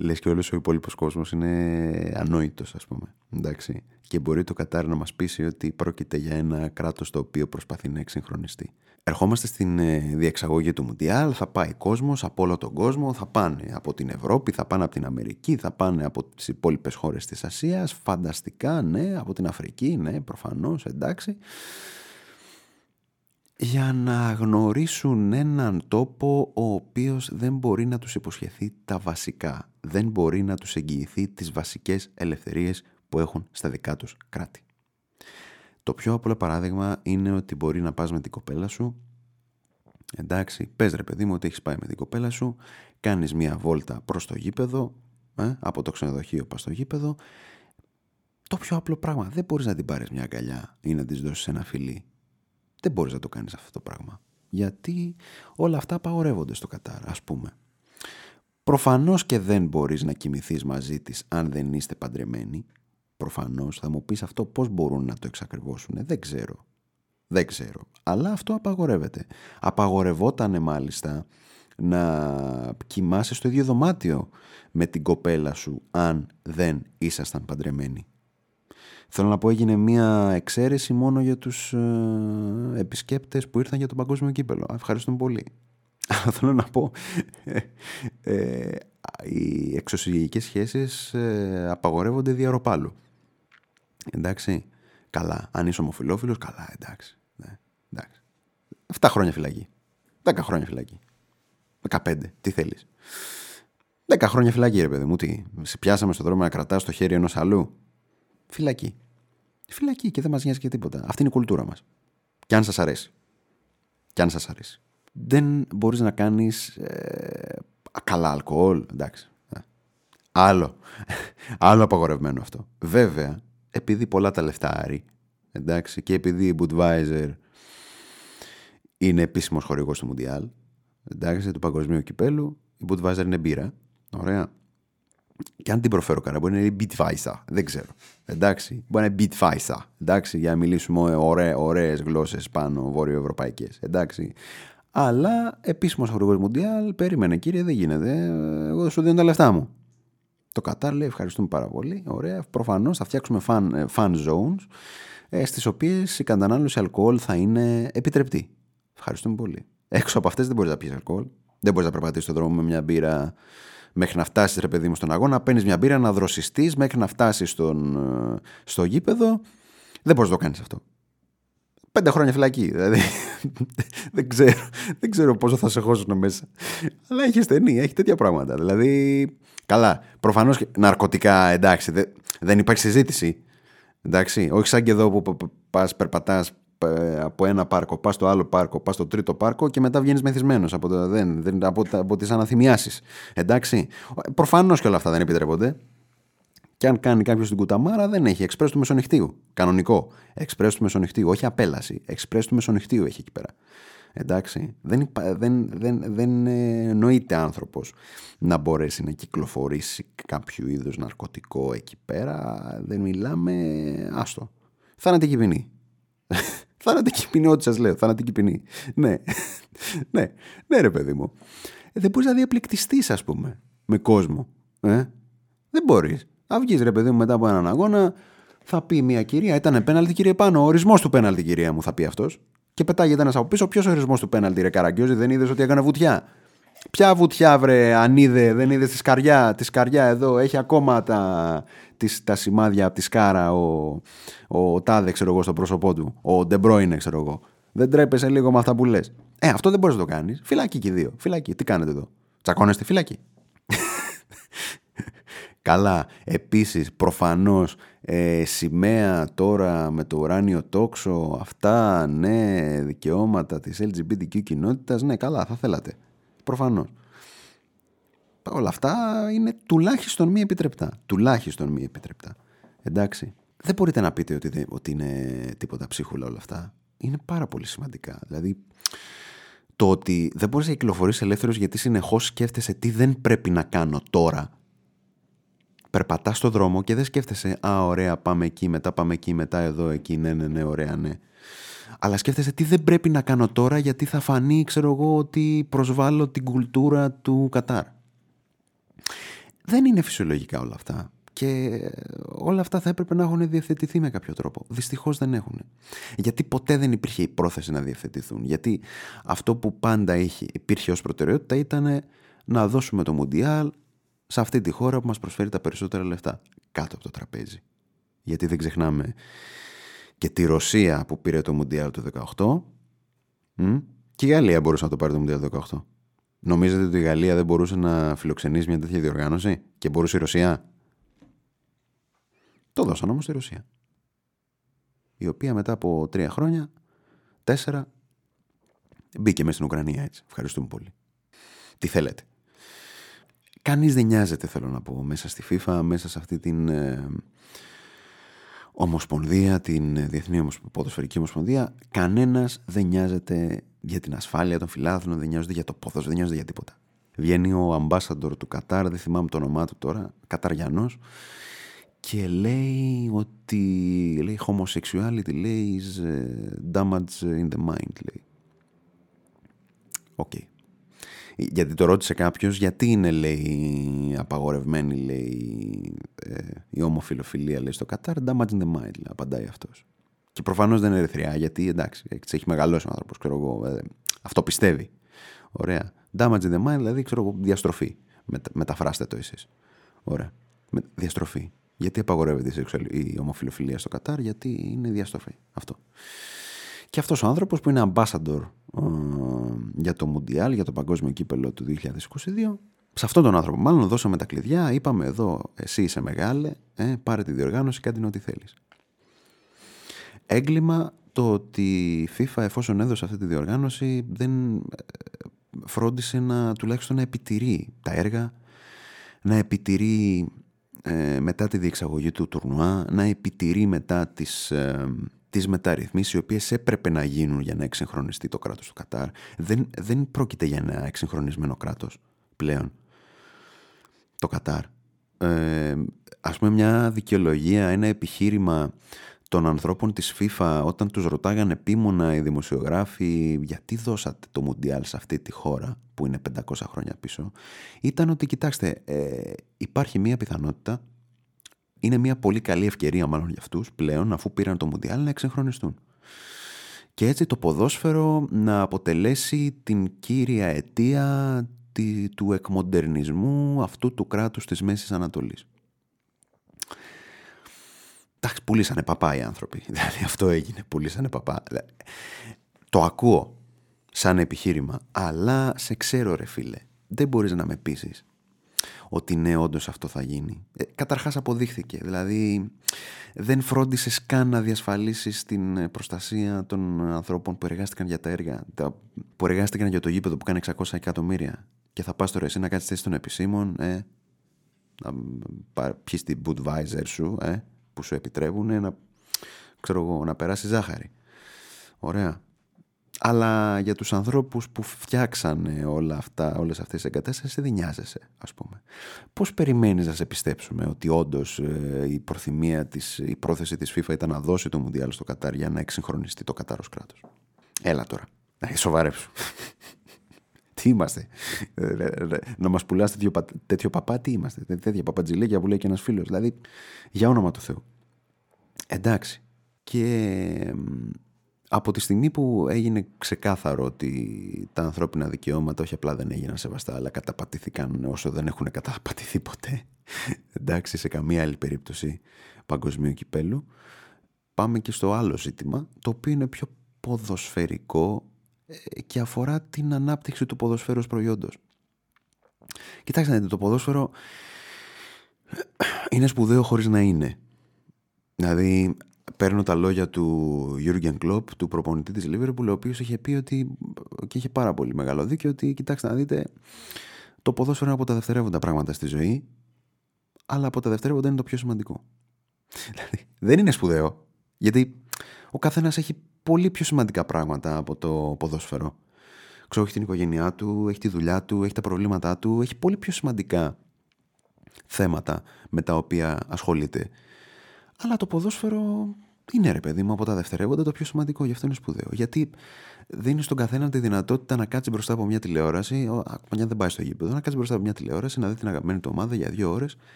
λες και όλος ο υπόλοιπος κόσμος είναι ανόητος, ας πούμε. Εντάξει. Και μπορεί το Κατάρ να μας πείσει ότι πρόκειται για ένα κράτος το οποίο προσπαθεί να εξυγχρονιστεί. Ερχόμαστε στην διεξαγωγή του Μουντιάλ, θα πάει κόσμος από όλο τον κόσμο, θα πάνε από την Ευρώπη, θα πάνε από την Αμερική, θα πάνε από τις υπόλοιπες χώρες της Ασίας, φανταστικά, ναι, από την Αφρική, ναι, προφανώς, εντάξει, για να γνωρίσουν έναν τόπο ο οποίος δεν μπορεί να τους υποσχεθεί τα βασικά, δεν μπορεί να τους εγγυηθεί τις βασικές ελευθερίες που έχουν στα δικά τους κράτη. Το πιο απλό παράδειγμα είναι ότι μπορεί να πας με την κοπέλα σου. Εντάξει, πες ρε παιδί μου ότι έχεις πάει με την κοπέλα σου, κάνεις μια βόλτα προς το γήπεδο, από το ξενοδοχείο πας στο γήπεδο. Το πιο απλό πράγμα, δεν μπορείς να την πάρεις μια αγκαλιά ή να της δώσεις ένα φιλί. Δεν μπορείς να το κάνεις αυτό το πράγμα. Γιατί όλα αυτά παγορεύονται στο Κατάρ, ας πούμε. Προφανώς και δεν μπορείς να κοιμηθείς μαζί της αν δεν είστε παντρεμένοι. Προφανώς θα μου πεις αυτό πώς μπορούν να το εξακριβώσουν. Δεν ξέρω. Αλλά αυτό απαγορεύεται. Απαγορευότανε μάλιστα να κοιμάσαι στο ίδιο δωμάτιο με την κοπέλα σου αν δεν ήσασταν παντρεμένοι. Θέλω να πω έγινε μια εξαίρεση μόνο για τους επισκέπτες που ήρθαν για το παγκόσμιο κύπελο. Ευχαριστούμε πολύ. Αλλά θέλω να πω... οι εξωσυγικές σχέσεις απαγορεύονται δια ροπάλου. Εντάξει, καλά. Αν είσαι ομοφυλόφιλος, καλά, εντάξει. Ναι, εντάξει. 7 χρόνια φυλακή. 10 χρόνια φυλακή. 15, τι θέλεις. 10 χρόνια φυλακή, ρε παιδί μου. Τι, σε πιάσαμε στον δρόμο να κρατάς το χέρι ενός αλλού. Φυλακή. Φυλακή και δεν μας νοιάζει και τίποτα. Αυτή είναι η κουλτούρα μας. Και αν σας αρέσει. Δεν μπορείς να κάνεις... καλά αλκοόλ, εντάξει. Άλλο απαγορευμένο αυτό. Βέβαια, επειδή πολλά τα λεφτά άρει, εντάξει, και επειδή η Budweiser είναι επίσημος χορηγός του Μουντιάλ, εντάξει, του παγκοσμίου κυπέλου, η Budweiser είναι μπύρα, ωραία. Και αν την προφέρω καλά, μπορεί να είναι Bitweiser, δεν ξέρω. Εντάξει, μπορεί να είναι Bitweiser, εντάξει, για να μιλήσουμε ωραίες γλώσσες πάνω βόρειο-ευρωπαϊκές, εντάξει. Αλλά επίσημος χορηγός Μουντιάλ, περίμενε κύριε, δεν γίνεται. Εγώ σου δίνω τα λεφτά μου. Το Κατάρ λέει ευχαριστούμε πάρα πολύ. Ωραία, προφανώς θα φτιάξουμε fan zones στις οποίες η κατανάλωση αλκοόλ θα είναι επιτρεπτή. Ευχαριστούμε πολύ. Έξω από αυτές δεν μπορείς να πεις αλκοόλ. Δεν μπορείς να περπατήσεις στον δρόμο με μια μπύρα μέχρι να φτάσεις, ρε παιδί μου, στον αγώνα. Παίρνεις μια μπύρα να δροσιστείς μέχρι να φτάσεις στο γήπεδο. Δεν μπορείς να το κάνεις αυτό. 5 χρόνια φυλακή, δηλαδή δεν ξέρω πόσο θα σε χώσουν μέσα. Αλλά έχει ταινία, έχει τέτοια πράγματα. Δηλαδή, καλά, προφανώς και ναρκωτικά, εντάξει, δεν υπάρχει συζήτηση. Εντάξει, όχι σαν και εδώ που πας, περπατάς από ένα πάρκο, πας στο άλλο πάρκο, πας στο τρίτο πάρκο και μετά βγαίνεις μεθυσμένος από τις αναθυμιάσεις. Εντάξει, προφανώς και όλα αυτά δεν επιτρέπονται. Και αν κάνει κάποιος την κουταμάρα, δεν έχει. Εξπρές του μεσονυχτίου. Κανονικό. Εξπρές του μεσονυχτίου. Όχι απέλαση. Εξπρές του μεσονυχτίου έχει εκεί πέρα. Εντάξει. Δεν εννοείται άνθρωπος να μπορέσει να κυκλοφορήσει κάποιο είδος ναρκωτικό εκεί πέρα. Δεν μιλάμε. Άστο. Θάνατη και ποινή. Θάνατη και ποινή, ό,τι σας λέω. Θάνατη και ποινή. Ναι. Ναι, ρε παιδί μου. Δεν μπορείς να διαπληκτιστείς, ας πούμε, με κόσμο. Δεν μπορείς. Θα βγεις, ρε παιδί μου, μετά από έναν αγώνα, θα πει μια κυρία, ήταν πέναλτι κύριε πάνω, ο ορισμός του πέναλτι κυρία μου, θα πει αυτός. Και πετάγεται ένας από πίσω, ποιος ορισμός του πέναλτι, ρε Καραγκιόζη, δεν είδες ότι έκανε βουτιά. Ποια βουτιά, βρε, αν είδε, δεν είδες τη σκαριά, εδώ, έχει ακόμα τα σημάδια από τη σκάρα ο Τάδε, ξέρω εγώ, στο πρόσωπό του, ο Ντεμπρόινε, ξέρω εγώ. Δεν τρέπεσαι λίγο με αυτά που λες. Αυτό δεν μπορείς να το κάνεις. Φυλακή και δύο. Φυλακή, τι κάνετε εδώ. Τσακώνεστε, φυλακή. Καλά, επίσης προφανώς σημαία τώρα με το ουράνιο τόξο, αυτά, ναι, δικαιώματα της LGBTQ κοινότητας, ναι, καλά, θα θέλατε, προφανώς. Όλα αυτά είναι τουλάχιστον μη επιτρεπτά, Εντάξει. Δεν μπορείτε να πείτε ότι είναι τίποτα ψίχουλα όλα αυτά. Είναι πάρα πολύ σημαντικά. Δηλαδή, το ότι δεν μπορείς να κυκλοφορείς ελεύθερος γιατί συνεχώς σκέφτεσαι τι δεν πρέπει να κάνω τώρα. Περπατάς στον δρόμο και δεν σκέφτεσαι, α, ωραία, πάμε εκεί, μετά πάμε εκεί, μετά εδώ, εκεί, ναι, ωραία, ναι. Αλλά σκέφτεσαι τι δεν πρέπει να κάνω τώρα γιατί θα φανεί, ξέρω εγώ, ότι προσβάλλω την κουλτούρα του Κατάρ. Δεν είναι φυσιολογικά όλα αυτά. Και όλα αυτά θα έπρεπε να έχουν διευθετηθεί με κάποιο τρόπο. Δυστυχώς δεν έχουν. Γιατί ποτέ δεν υπήρχε η πρόθεση να διευθετηθούν. Γιατί αυτό που πάντα υπήρχε ως προτεραιότητα ήταν να δώσουμε το Μουντιάλ σε αυτή τη χώρα που μας προσφέρει τα περισσότερα λεφτά. Κάτω από το τραπέζι. Γιατί δεν ξεχνάμε και τη Ρωσία που πήρε το Μουντιάλ του 18. Και η Γαλλία μπορούσε να το πάρει το Μουντιάλ του 18. Νομίζετε ότι η Γαλλία δεν μπορούσε να φιλοξενήσει μια τέτοια διοργάνωση και μπορούσε η Ρωσία? Το δώσαν όμως στη Ρωσία, η οποία μετά από 3 χρόνια, 4, μπήκε μέσα στην Ουκρανία έτσι. Ευχαριστούμε πολύ. Τι θέλετε. Κανείς δεν νοιάζεται, θέλω να πω, μέσα στη FIFA, μέσα σε αυτή την ομοσπονδία, την Διεθνή Ποδοσφαιρική Ομοσπονδία. Κανένας δεν νοιάζεται για την ασφάλεια των φιλάθλων, δεν νοιάζονται για το ποδόσφαιρο, δεν νοιάζονται για τίποτα. Βγαίνει ο αμπάσαντορ του Κατάρ, δεν θυμάμαι το όνομά του τώρα, Καταριανός, και λέει ότι λέει, homosexuality, λέει, is damage in the mind, λέει. Οκ. Γιατί το ρώτησε κάποιος, γιατί είναι, λέει, απαγορευμένη, λέει, η ομοφιλοφιλία, λέει, στο Κατάρ, damage in the mind, λέει, απαντάει αυτός. Και προφανώς δεν είναι ερυθριά, γιατί εντάξει, έχει μεγαλώσει ο άνθρωπος, ξέρω εγώ, αυτό πιστεύει. Ωραία. Damage in the mind, δηλαδή, ξέρω εγώ, διαστροφή. Μεταφράστε το εσείς. Ωραία. Διαστροφή. Γιατί απαγορεύεται η ομοφιλοφιλία στο Κατάρ? Γιατί είναι διαστροφή. Αυτό. Και αυτός ο άνθρωπος που είναι ambassador για το Μουντιάλ, για το παγκόσμιο κύπελο του 2022, σε αυτόν τον άνθρωπο μάλλον δώσαμε τα κλειδιά, είπαμε εδώ, εσύ είσαι μεγάλε, πάρε τη διοργάνωση, κάντε ό,τι θέλεις. Έγκλημα το ότι η FIFA, εφόσον έδωσε αυτή τη διοργάνωση, δεν φρόντισε να, τουλάχιστον να επιτηρεί τα έργα, να επιτηρεί μετά τη διεξαγωγή του τουρνουά, να επιτηρεί μετά τις μεταρρυθμίσεις οι οποίες έπρεπε να γίνουν για να εξυγχρονιστεί το κράτος του Κατάρ. Δεν πρόκειται για ένα εξυγχρονισμένο κράτος πλέον το Κατάρ. Ας πούμε, μια δικαιολογία, ένα επιχείρημα των ανθρώπων της FIFA όταν τους ρωτάγαν επίμονα οι δημοσιογράφοι γιατί δώσατε το Μουντιάλ σε αυτή τη χώρα που είναι 500 χρόνια πίσω, ήταν ότι κοιτάξτε, υπάρχει μία πιθανότητα, είναι μία πολύ καλή ευκαιρία μάλλον για αυτούς πλέον, αφού πήραν το Μουντιάλ, να εξυγχρονιστούν. Και έτσι το ποδόσφαιρο να αποτελέσει την κύρια αιτία του εκμοντερνισμού αυτού του κράτους της Μέσης Ανατολής. Εντάξει, πουλήσανε παπά οι άνθρωποι. Δηλαδή αυτό έγινε, πουλήσανε παπά. Το ακούω σαν επιχείρημα, αλλά σε ξέρω, ρε φίλε. Δεν μπορείς να με πείσεις ότι ναι, όντως αυτό θα γίνει. Καταρχάς αποδείχθηκε. Δηλαδή δεν φρόντισες καν να διασφαλίσεις την προστασία των ανθρώπων που εργάστηκαν για τα έργα, που εργάστηκαν για το γήπεδο που κάνει 600 εκατομμύρια. Και θα πας τώρα εσύ να κάτσεις θέση των επισήμων, να πιεις την Budweiser σου, που σου επιτρέπουν να περάσει ζάχαρη. Ωραία. Αλλά για τους ανθρώπους που φτιάξανε όλες αυτές τις εγκαταστάσεις δεν νοιάζεσαι, ας πούμε. Πώς περιμένεις να σε πιστέψουμε ότι όντως η πρόθεση της FIFA ήταν να δώσει το Μουντιάλ στο Κατάρ για να εξυγχρονιστεί το Κατάρ ως κράτος? Έλα τώρα, να σοβαρέψω. Τι είμαστε? Να μας πουλάς τέτοιο παπά? Τι είμαστε? Τέτοια παπατζηλίκια που λέει και ένας φίλος? Δηλαδή, για όνομα του Θεού. Εντάξει. Και από τη στιγμή που έγινε ξεκάθαρο ότι τα ανθρώπινα δικαιώματα όχι απλά δεν έγιναν σεβαστά, αλλά καταπατήθηκαν όσο δεν έχουν καταπατηθεί ποτέ, εντάξει, σε καμία άλλη περίπτωση παγκοσμίου κυπέλου, πάμε και στο άλλο ζήτημα, το οποίο είναι πιο ποδοσφαιρικό και αφορά την ανάπτυξη του ποδοσφαίρου ως προϊόντος. Κοιτάξτε, το ποδόσφαιρο είναι σπουδαίο χωρίς να είναι. Δηλαδή, παίρνω τα λόγια του Γιούργεν Κλοπ, του προπονητή της Λίβερπουλ, ο οποίος είχε πει ότι, και είχε πάρα πολύ μεγάλο δίκιο, ότι κοιτάξτε να δείτε, το ποδόσφαιρο είναι από τα δευτερεύοντα πράγματα στη ζωή, αλλά από τα δευτερεύοντα είναι το πιο σημαντικό. Δηλαδή, δεν είναι σπουδαίο, γιατί ο καθένας έχει πολύ πιο σημαντικά πράγματα από το ποδόσφαιρο. Ξέρω, έχει την οικογένειά του, έχει τη δουλειά του, έχει τα προβλήματά του, έχει πολύ πιο σημαντικά θέματα με τα οποία ασχολείται. Αλλά το ποδόσφαιρο είναι, ρε παιδί μου, από τα δευτερεύοντα το πιο σημαντικό, γι' αυτό είναι σπουδαίο. Γιατί δίνει στον καθένα τη δυνατότητα να κάτσει μπροστά από μια τηλεόραση, ακόμα δεν πάει στο γήπεδο, να κάτσει μπροστά από μια τηλεόραση, να δει την αγαπημένη του ομάδα για 2 ώρες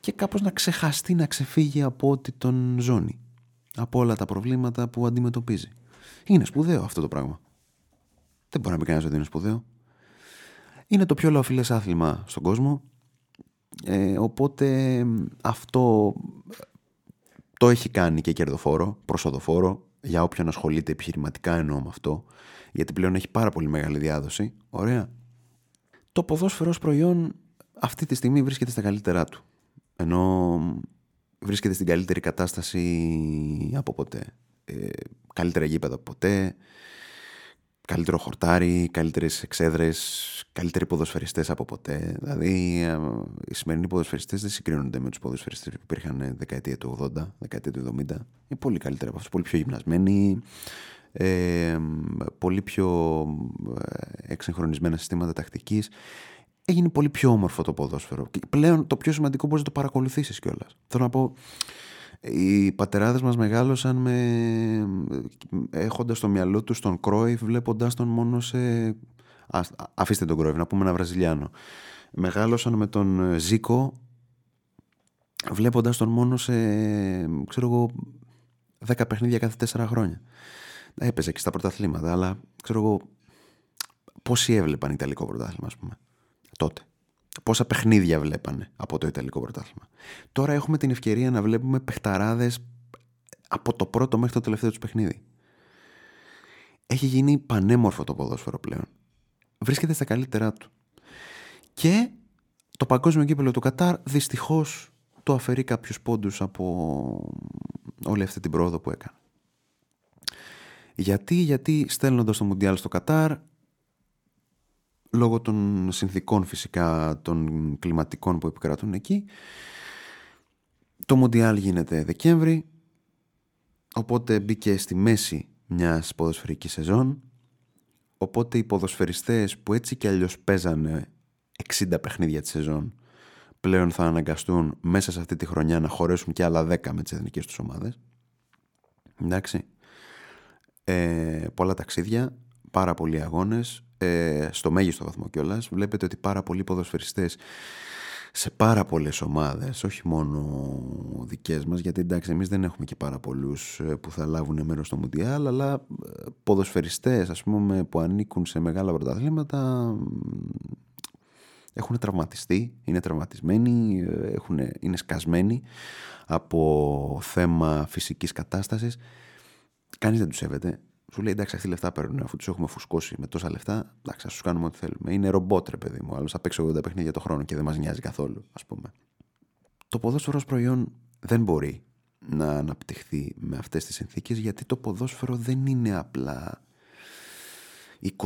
και κάπως να ξεχαστεί, να ξεφύγει από ό,τι τον ζώνει. Από όλα τα προβλήματα που αντιμετωπίζει. Είναι σπουδαίο αυτό το πράγμα. Δεν μπορεί να πει κανένας ότι είναι σπουδαίο. Είναι το πιο λαοφιλές άθλημα στον κόσμο. Οπότε αυτό το έχει κάνει και κερδοφόρο, προσοδοφόρο, για όποιον ασχολείται επιχειρηματικά, εννοώ με αυτό, γιατί πλέον έχει πάρα πολύ μεγάλη διάδοση. Ωραία. Το ποδόσφαιρο ως προϊόν αυτή τη στιγμή βρίσκεται στα καλύτερά του. Ενώ βρίσκεται στην καλύτερη κατάσταση από ποτέ. Καλύτερα γήπεδα από ποτέ, καλύτερο χορτάρι, καλύτερες εξέδρες, καλύτεροι ποδοσφαιριστές από ποτέ. Δηλαδή, οι σημερινοί ποδοσφαιριστές δεν συγκρίνονται με τους ποδοσφαιριστές που υπήρχαν δεκαετία του 80, δεκαετία του 70. Είναι πολύ καλύτερα από αυτούς, πολύ πιο γυμνασμένοι, πολύ πιο εξυγχρονισμένα συστήματα τακτικής. Έγινε πολύ πιο όμορφο το ποδόσφαιρο. Και πλέον το πιο σημαντικό μπορείς να το παρακολουθήσεις κιόλας. Θέλω να πω, οι πατεράδες μας μεγάλωσαν έχοντας στο μυαλό τους τον Κρόιφ, βλέποντας τον μόνο σε... Αφήστε τον Κρόιφ, να πούμε ένα Βραζιλιάνο. Μεγάλωσαν με τον Ζίκο, βλέποντας τον μόνο σε, ξέρω εγώ, 10 παιχνίδια κάθε 4 χρόνια. Έπαιζε και στα πρωταθλήματα, αλλά ξέρω εγώ πόσοι έβλεπαν Ιταλικό πρωτάθλημα, ας πούμε. Τότε. Πόσα παιχνίδια βλέπανε από το Ιταλικό πρωτάθλημα. Τώρα έχουμε την ευκαιρία να βλέπουμε παιχταράδες από το πρώτο μέχρι το τελευταίο τους παιχνίδι. Έχει γίνει πανέμορφο το ποδόσφαιρο πλέον. Βρίσκεται στα καλύτερά του. Και το παγκόσμιο κύπελλο του Κατάρ δυστυχώς το αφαιρεί κάποιους πόντους από όλη αυτή την πρόοδο που έκανε. Γιατί στέλνοντας το Μουντιάλ στο Κατάρ, λόγω των συνθήκων φυσικά των κλιματικών που επικρατούν εκεί, το Μοντιάλ γίνεται Δεκέμβρη, οπότε μπήκε στη μέση μιας ποδοσφαιρικής σεζόν, οπότε οι ποδοσφαιριστές που έτσι κι αλλιώς παίζανε 60 παιχνίδια τη σεζόν πλέον θα αναγκαστούν μέσα σε αυτή τη χρονιά να χωρέσουν και άλλα 10 με τις εθνικές τους ομάδες. Εντάξει, πολλά ταξίδια, πάρα πολλοί αγώνες, στο μέγιστο βαθμό κιόλας. Βλέπετε ότι πάρα πολλοί ποδοσφαιριστές σε πάρα πολλές ομάδες, όχι μόνο δικές μας, γιατί εντάξει εμείς δεν έχουμε και πάρα πολλούς που θα λάβουν μέρος στο Μουντιάλ, αλλά ποδοσφαιριστές, ας πούμε, που ανήκουν σε μεγάλα πρωταθλήματα έχουν τραυματιστεί, είναι τραυματισμένοι, είναι σκασμένοι από θέμα φυσικής κατάστασης. Κανείς δεν τους σέβεται. Σου λέει εντάξει, αυτοί λεφτά παίρνουν, αφού τους έχουμε φουσκώσει με τόσα λεφτά, εντάξει, ας τους κάνουμε ό,τι θέλουμε. Είναι ρομπότ, ρε παιδί μου, άλλος θα παίξει 80 παιχνίδια το χρόνο και δεν μας νοιάζει καθόλου, ας πούμε. Το ποδόσφαιρο ως προϊόν δεν μπορεί να αναπτυχθεί με αυτές τις συνθήκες, γιατί το ποδόσφαιρο δεν είναι απλά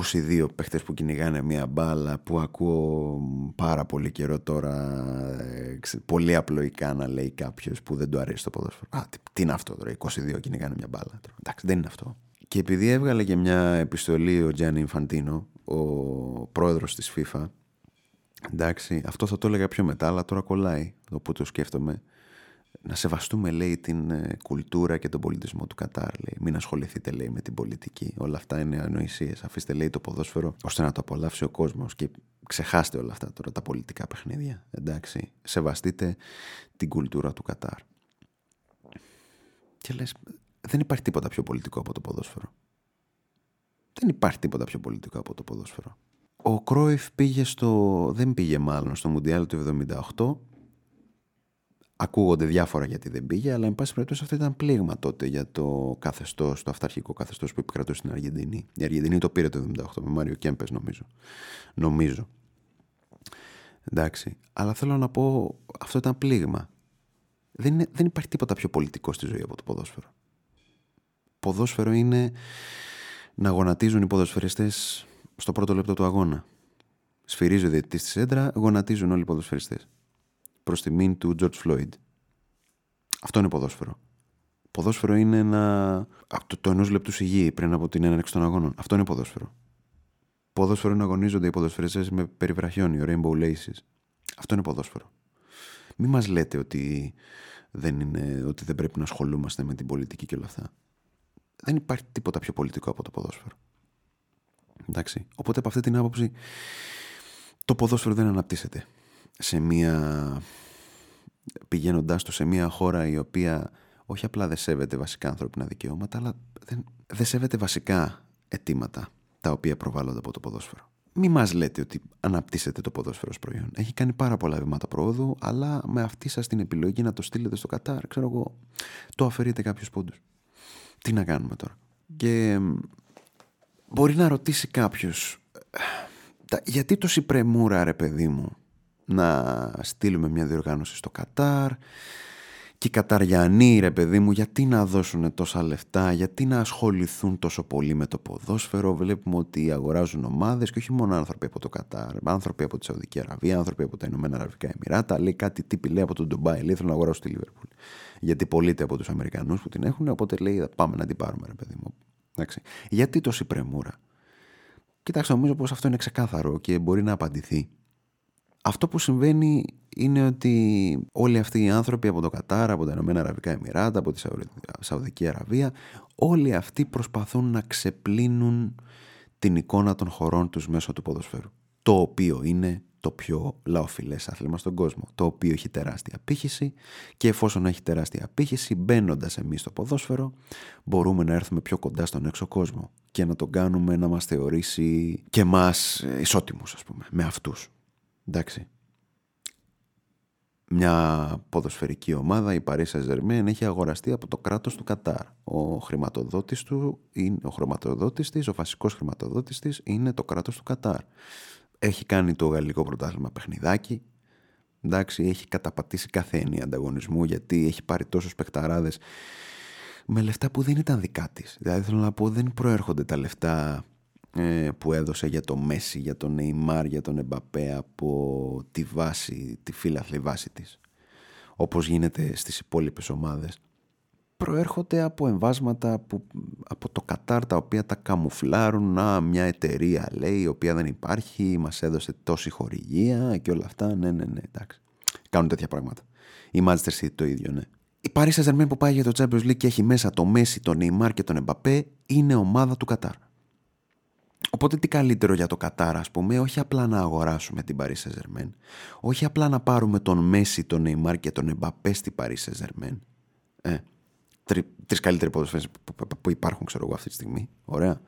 22 παίχτες που κυνηγάνε μια μπάλα, που ακούω πάρα πολύ καιρό τώρα πολύ απλοϊκά να λέει κάποιος που δεν του αρέσει το ποδόσφαιρο. Α, τι είναι αυτό τώρα, 22 κυνηγάνε μια μπάλα. Εντάξει, δεν είναι αυτό. Και επειδή έβγαλε και μια επιστολή ο Gianni Infantino, ο πρόεδρος της FIFA, εντάξει, αυτό θα το έλεγα πιο μετά, αλλά τώρα κολλάει το που το σκέφτομαι. Να σεβαστούμε, λέει, την κουλτούρα και τον πολιτισμό του Κατάρ, λέει. Μην ασχοληθείτε, λέει, με την πολιτική. Όλα αυτά είναι ανοησίες. Αφήστε, λέει, το ποδόσφαιρο ώστε να το απολαύσει ο κόσμος και ξεχάστε όλα αυτά τώρα τα πολιτικά παιχνίδια. Εντάξει, σεβαστείτε την κουλτούρα του Κατάρ. Και λες, δεν υπάρχει τίποτα πιο πολιτικό από το ποδόσφαιρο. Δεν υπάρχει τίποτα πιο πολιτικό από το ποδόσφαιρο. Ο Κρόιφ δεν πήγε στο Μουντιάλ του 1978. Ακούγονται διάφορα γιατί δεν πήγε, αλλά εν πάση περιπτώσει αυτό ήταν πλήγμα τότε για το καθεστώς, το αυταρχικό καθεστώς που επικρατούσε στην Αργεντινή. Η Αργεντινή το πήρε το 1978 με Μάριο Κέμπες, νομίζω. Εντάξει. Αλλά θέλω να πω, αυτό ήταν πλήγμα. Δεν υπάρχει τίποτα πιο πολιτικό στη ζωή από το ποδόσφαιρο. Ποδόσφαιρο είναι να γονατίζουν οι ποδοσφαιριστές στο πρώτο λεπτό του αγώνα. Σφυρίζει ο διαιτητής στη σέντρα, γονατίζουν όλοι οι ποδοσφαιριστές. Προς τιμήν του George Floyd. Αυτό είναι ποδόσφαιρο. Ποδόσφαιρο είναι το ενός λεπτού σιγή πριν από την έναρξη των αγώνων. Αυτό είναι ποδόσφαιρο. Ποδόσφαιρο είναι να αγωνίζονται οι ποδοσφαιριστές με περιβραχιόνιο, rainbow laces. Αυτό είναι ποδόσφαιρο. Μην μας λέτε ότι δεν πρέπει να ασχολούμαστε με την πολιτική και όλα αυτά. Δεν υπάρχει τίποτα πιο πολιτικό από το ποδόσφαιρο. Εντάξει. Οπότε από αυτή την άποψη το ποδόσφαιρο δεν αναπτύσσεται πηγαίνοντάς το σε μια χώρα η οποία όχι απλά δεν σέβεται βασικά ανθρώπινα δικαιώματα, αλλά δεν σέβεται βασικά αιτήματα τα οποία προβάλλονται από το ποδόσφαιρο. Μη μας λέτε ότι αναπτύσσεται το ποδόσφαιρο ως προϊόν. Έχει κάνει πάρα πολλά βήματα προόδου, αλλά με αυτή σας την επιλογή να το στείλετε στο Κατάρ, ξέρω εγώ, το αφαιρείτε κάποιους πόντους. Τι να κάνουμε τώρα. Και μπορεί να ρωτήσει κάποιος, γιατί τόση πρεμούρα, ρε παιδί μου, να στείλουμε μια διοργάνωση στο Κατάρ. Και οι Καταριανοί, ρε παιδί μου, γιατί να δώσουν τόσα λεφτά, γιατί να ασχοληθούν τόσο πολύ με το ποδόσφαιρο. Βλέπουμε ότι αγοράζουν ομάδες και όχι μόνο άνθρωποι από το Κατάρ, άνθρωποι από τη Σαουδική Αραβία, άνθρωποι από τα Ηνωμένα Αραβικά Εμιράτα. Λέει κάτι τύποι, λέει από τον Ντουμπάι, λέει θέλω να αγοράσω τη Λίβερπουλ. Γιατί πωλείται από τους Αμερικανούς που την έχουν, οπότε λέει πάμε να την πάρουμε, ρε παιδί μου. Εντάξει. Γιατί τόση πρεμούρα. Κοιτάξτε, νομίζω πως αυτό είναι ξεκάθαρο και μπορεί να απαντηθεί. Αυτό που συμβαίνει είναι ότι όλοι αυτοί οι άνθρωποι από το Κατάρ, από τα Ηνωμένα Αραβικά Εμιράτα, από τη Σαουδική Αραβία, όλοι αυτοί προσπαθούν να ξεπλύνουν την εικόνα των χωρών τους μέσω του ποδοσφαίρου. Το οποίο είναι το πιο λαοφιλές άθλημα στον κόσμο. Το οποίο έχει τεράστια απήχηση και εφόσον έχει τεράστια απήχηση, μπαίνοντας εμείς στο ποδόσφαιρο, μπορούμε να έρθουμε πιο κοντά στον έξω κόσμο και να τον κάνουμε να μας θεωρήσει και εμάς ισότιμους, ας πούμε, με αυτούς. Εντάξει. Μια ποδοσφαιρική ομάδα, η Paris Saint-Germain, έχει αγοραστεί από το κράτος του Κατάρ. Ο βασικός χρηματοδότης της είναι το κράτος του Κατάρ. Έχει κάνει το γαλλικό πρωτάθλημα παιχνιδάκι. Εντάξει, έχει καταπατήσει κάθε έννοια ανταγωνισμού, γιατί έχει πάρει τόσους παιχταράδες με λεφτά που δεν ήταν δικά της. Δηλαδή θέλω να πω, δεν προέρχονται τα λεφτά που έδωσε για το Μέση, για τον Νεϊμάρ, για τον Εμπαπέ από τη βάση, τη φύλαθλη βάση της, όπως γίνεται στις υπόλοιπες ομάδες. Προέρχονται από εμβάσματα από το Κατάρ, τα οποία τα καμουφλάρουν. Μια εταιρεία, λέει, η οποία δεν υπάρχει, μας έδωσε τόση χορηγία και όλα αυτά. Ναι, εντάξει. Κάνουν τέτοια πράγματα. Η Manchester City το ίδιο, ναι. Η Paris Saint-Germain που πάει για το Champions League και έχει μέσα το Μέση, τον Νεϊμάρ και τον Εμπαπέ, είναι ομάδα του Κατάρ. Οπότε τι καλύτερο για το Κατάρ, ας πούμε, όχι απλά να αγοράσουμε την Paris Saint-Germain, όχι απλά να πάρουμε τον Μέση, τον Νεϊμάρ και τον Εμπαπέ στην Paris Saint-Germain. Τρεις καλύτεροι ποδοσφαιριστές που υπάρχουν, ξέρω εγώ, αυτή τη στιγμή. Ωραία.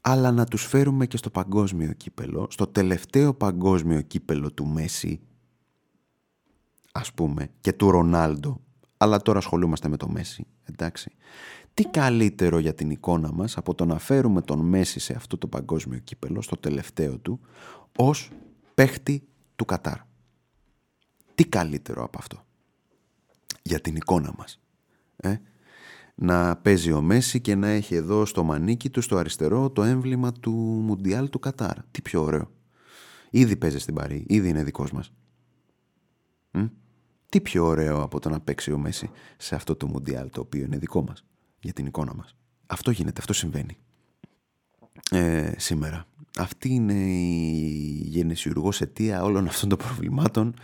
Αλλά να τους φέρουμε και στο παγκόσμιο κύπελο, στο τελευταίο παγκόσμιο κύπελο του Μέση, ας πούμε, και του Ρονάλντο. Αλλά τώρα ασχολούμαστε με το Μέση, εντάξει. Τι καλύτερο για την εικόνα μας από το να φέρουμε τον Μέση σε αυτό το παγκόσμιο κύπελο, στο τελευταίο του, ως παίχτη του Κατάρ. Τι καλύτερο από αυτό για την εικόνα μας. Να παίζει ο Μέση και να έχει εδώ στο μανίκι του, στο αριστερό, το έμβλημα του Μουντιάλ του Κατάρ. Τι πιο ωραίο. Ήδη παίζει στην Παρί, ήδη είναι δικός μας. Τι πιο ωραίο από το να παίξει ο Μέση σε αυτό το Μουντιάλ, το οποίο είναι δικό μας, για την εικόνα μας. Αυτό γίνεται, αυτό συμβαίνει σήμερα. Αυτή είναι η γενεσιουργός αιτία όλων αυτών των προβλημάτων.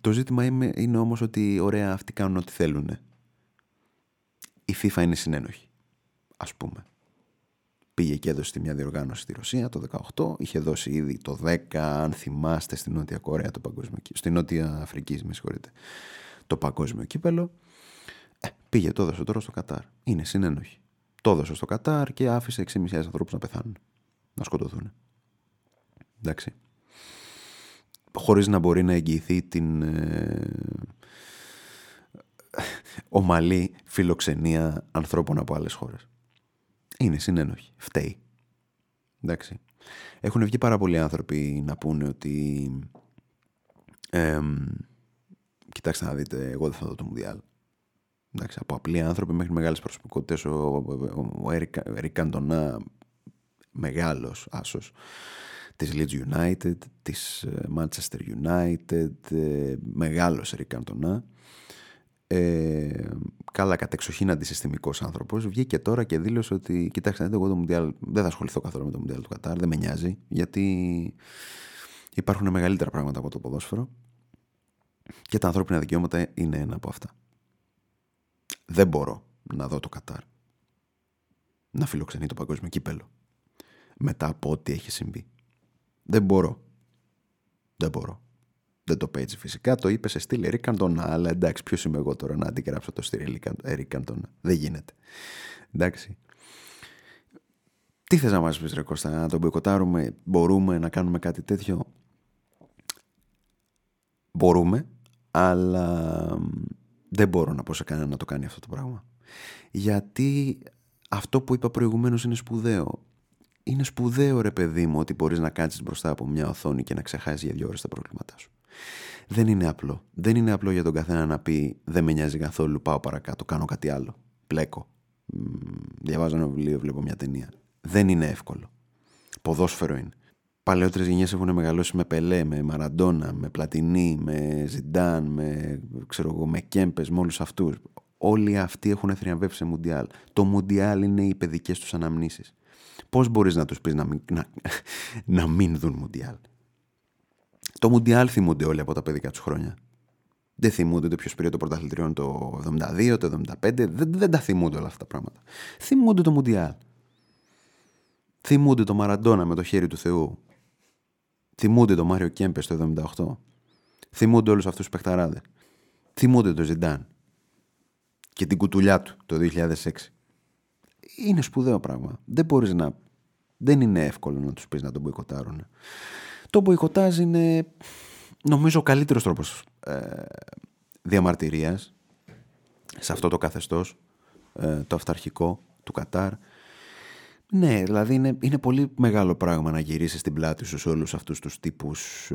Το ζήτημα είναι όμως ότι ωραία, αυτοί κάνουν ό,τι θέλουν. Η FIFA είναι συνένοχη, ας πούμε. Πήγε και έδωσε μια διοργάνωση στη Ρωσία το 18, είχε δώσει ήδη το 10, αν θυμάστε, στην Νότια Κορέα το παγκόσμιο, στην Νότια Αφρική, με συγχωρείτε, το παγκόσμιο κύπελο. Πήγε, το έδωσε τώρα στο Κατάρ. Είναι συνένοχοι. Το έδωσε στο Κατάρ και άφησε 6.500 ανθρώπους να πεθάνουν. Να σκοτωθούν. Εντάξει. Χωρίς να μπορεί να εγγυηθεί την ομαλή φιλοξενία ανθρώπων από άλλες χώρες. Είναι συνένοχοι. Φταίει. Εντάξει. Έχουν βγει πάρα πολλοί άνθρωποι να πούνε ότι κοιτάξτε να δείτε, εγώ δεν θα δω το Μουντιάλ. Εντάξει, από απλοί άνθρωποι μέχρι μεγάλες προσωπικότητες, ο Ερικ Καντονά, μεγάλος άσος της Leeds United, της Manchester United, μεγάλος Ερικ Καντονά, καλά κατεξοχήν αντισυστημικός άνθρωπος, βγήκε τώρα και δήλωσε ότι κοιτάξτε, εγώ το Μουντιάλ δεν θα ασχοληθώ καθόλου με το Μουντιάλ του Κατάρ, δεν με νοιάζει, γιατί υπάρχουν μεγαλύτερα πράγματα από το ποδόσφαιρο και τα ανθρώπινα δικαιώματα είναι ένα από αυτά. Δεν μπορώ να δω το Κατάρ να φιλοξενεί το παγκόσμιο κύπελλο μετά από ό,τι έχει συμβεί. Δεν μπορώ. Δεν το παίζει φυσικά, το είπε σε στήλη Ερικ Καντονά, αλλά εντάξει, ποιος είμαι εγώ τώρα να αντιγράψω το στήλη Ερικ Καντονά. Δεν γίνεται. Εντάξει. Τι θες να μας πεις, ρε Κώστα, να τον μποϊκοτάρουμε? Μπορούμε να κάνουμε κάτι τέτοιο? Μπορούμε, αλλά δεν μπορώ να πω σε κανένα να το κάνει αυτό το πράγμα. Γιατί αυτό που είπα προηγουμένως είναι σπουδαίο. Είναι σπουδαίο, ρε παιδί μου, ότι μπορείς να κάτσεις μπροστά από μια οθόνη και να ξεχάσεις για 2 ώρες τα προβλήματά σου. Δεν είναι απλό. Δεν είναι απλό για τον καθένα να πει δεν με νοιάζει καθόλου, πάω παρακάτω, κάνω κάτι άλλο. Πλέκω. Διαβάζω ένα βιβλίο, βλέπω μια ταινία. Δεν είναι εύκολο. Ποδόσφαιρο είναι. Παλαιότερες γενιές έχουν μεγαλώσει με Πελέ, με Μαραντόνα, με Πλατινί, με Ζιντάν, με Κέμπες, με όλους αυτούς. Όλοι αυτοί έχουν θριαμβεύσει σε Μουντιάλ. Το Μουντιάλ είναι οι παιδικές τους αναμνήσεις. Πώς μπορείς να τους πεις να μην δουν Μουντιάλ? Το Μουντιάλ θυμούνται όλοι από τα παιδικά τους χρόνια. Δεν θυμούνται το ποιος πήρε το πρωταθλητριόν το 72, το 75. Δεν τα θυμούνται όλα αυτά τα πράγματα. Θυμούνται το Μουντιάλ. Θυμούνται το Μαραντόνα με το χέρι του Θεού. Θυμούνται το Μάριο Κέμπες το 78. Θυμούνται όλους αυτούς τους παιχταράδες. Θυμούνται το Ζιντάν και την κουτουλιά του το 2006. Είναι σπουδαίο πράγμα. Δεν είναι εύκολο να τους πεις να τον μποϊκοτάρουν. Το μποϊκοτάζ είναι, νομίζω, ο καλύτερος τρόπος διαμαρτυρίας σε αυτό το καθεστώς, το αυταρχικό του Κατάρ. Ναι, δηλαδή είναι πολύ μεγάλο πράγμα να γυρίσεις την πλάτη σου σε όλους αυτούς τους τύπους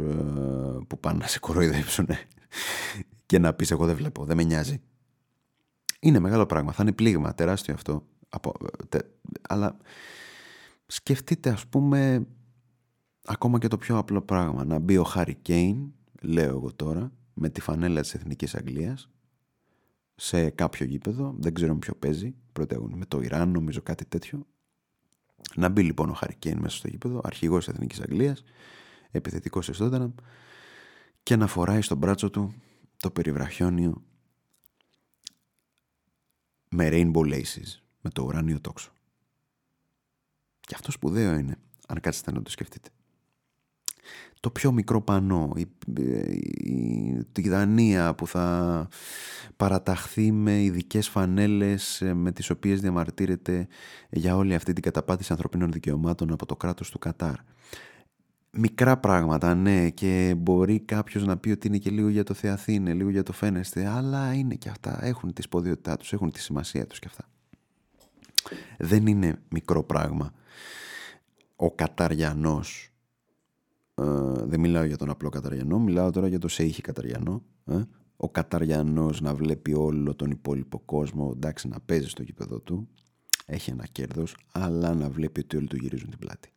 που πάνε να σε κοροϊδέψουν και να πεις εγώ δεν βλέπω, δεν με νοιάζει. Είναι μεγάλο πράγμα, θα είναι πλήγμα τεράστιο αυτό. Αλλά σκεφτείτε, ας πούμε, ακόμα και το πιο απλό πράγμα. Να μπει ο Χάρι Κέιν, λέω εγώ τώρα, με τη φανέλα της Εθνικής Αγγλίας σε κάποιο γήπεδο, δεν ξέρω με ποιο παίζει, πρώτη αγωνία με το Ιράν, νομίζω, κάτι τέτοιο. Να μπει λοιπόν ο Χάρι Κέιν μέσα στο γήπεδο, αρχηγός της Εθνικής Αγγλίας, επιθετικός της Τότεναμ, και να φοράει στον μπράτσο του το περιβραχιόνιο με rainbow laces, με το ουράνιο τόξο. Και αυτό σπουδαίο είναι, αν κάτσετε να το σκεφτείτε. Το πιο μικρό πανό, η Δανία που θα παραταχθεί με ειδικές φανέλες με τις οποίες διαμαρτύρεται για όλη αυτή την καταπάτηση ανθρωπίνων δικαιωμάτων από το κράτος του Κατάρ. Μικρά πράγματα, ναι, και μπορεί κάποιος να πει ότι είναι και λίγο για το θεαθήνε, λίγο για το φαίνεστε, αλλά είναι και αυτά, έχουν τη σπουδαιότητά τους, έχουν τη σημασία τους και αυτά. Δεν είναι μικρό πράγμα ο Καταριανός. Δεν μιλάω για τον απλό Καταριανό, μιλάω τώρα για το Σέιχη Καταριανό. Ο Καταριανός να βλέπει όλο τον υπόλοιπο κόσμο, εντάξει, να παίζει στο γήπεδο του, έχει ένα κέρδος, αλλά να βλέπει ότι όλοι του γυρίζουν την πλάτη.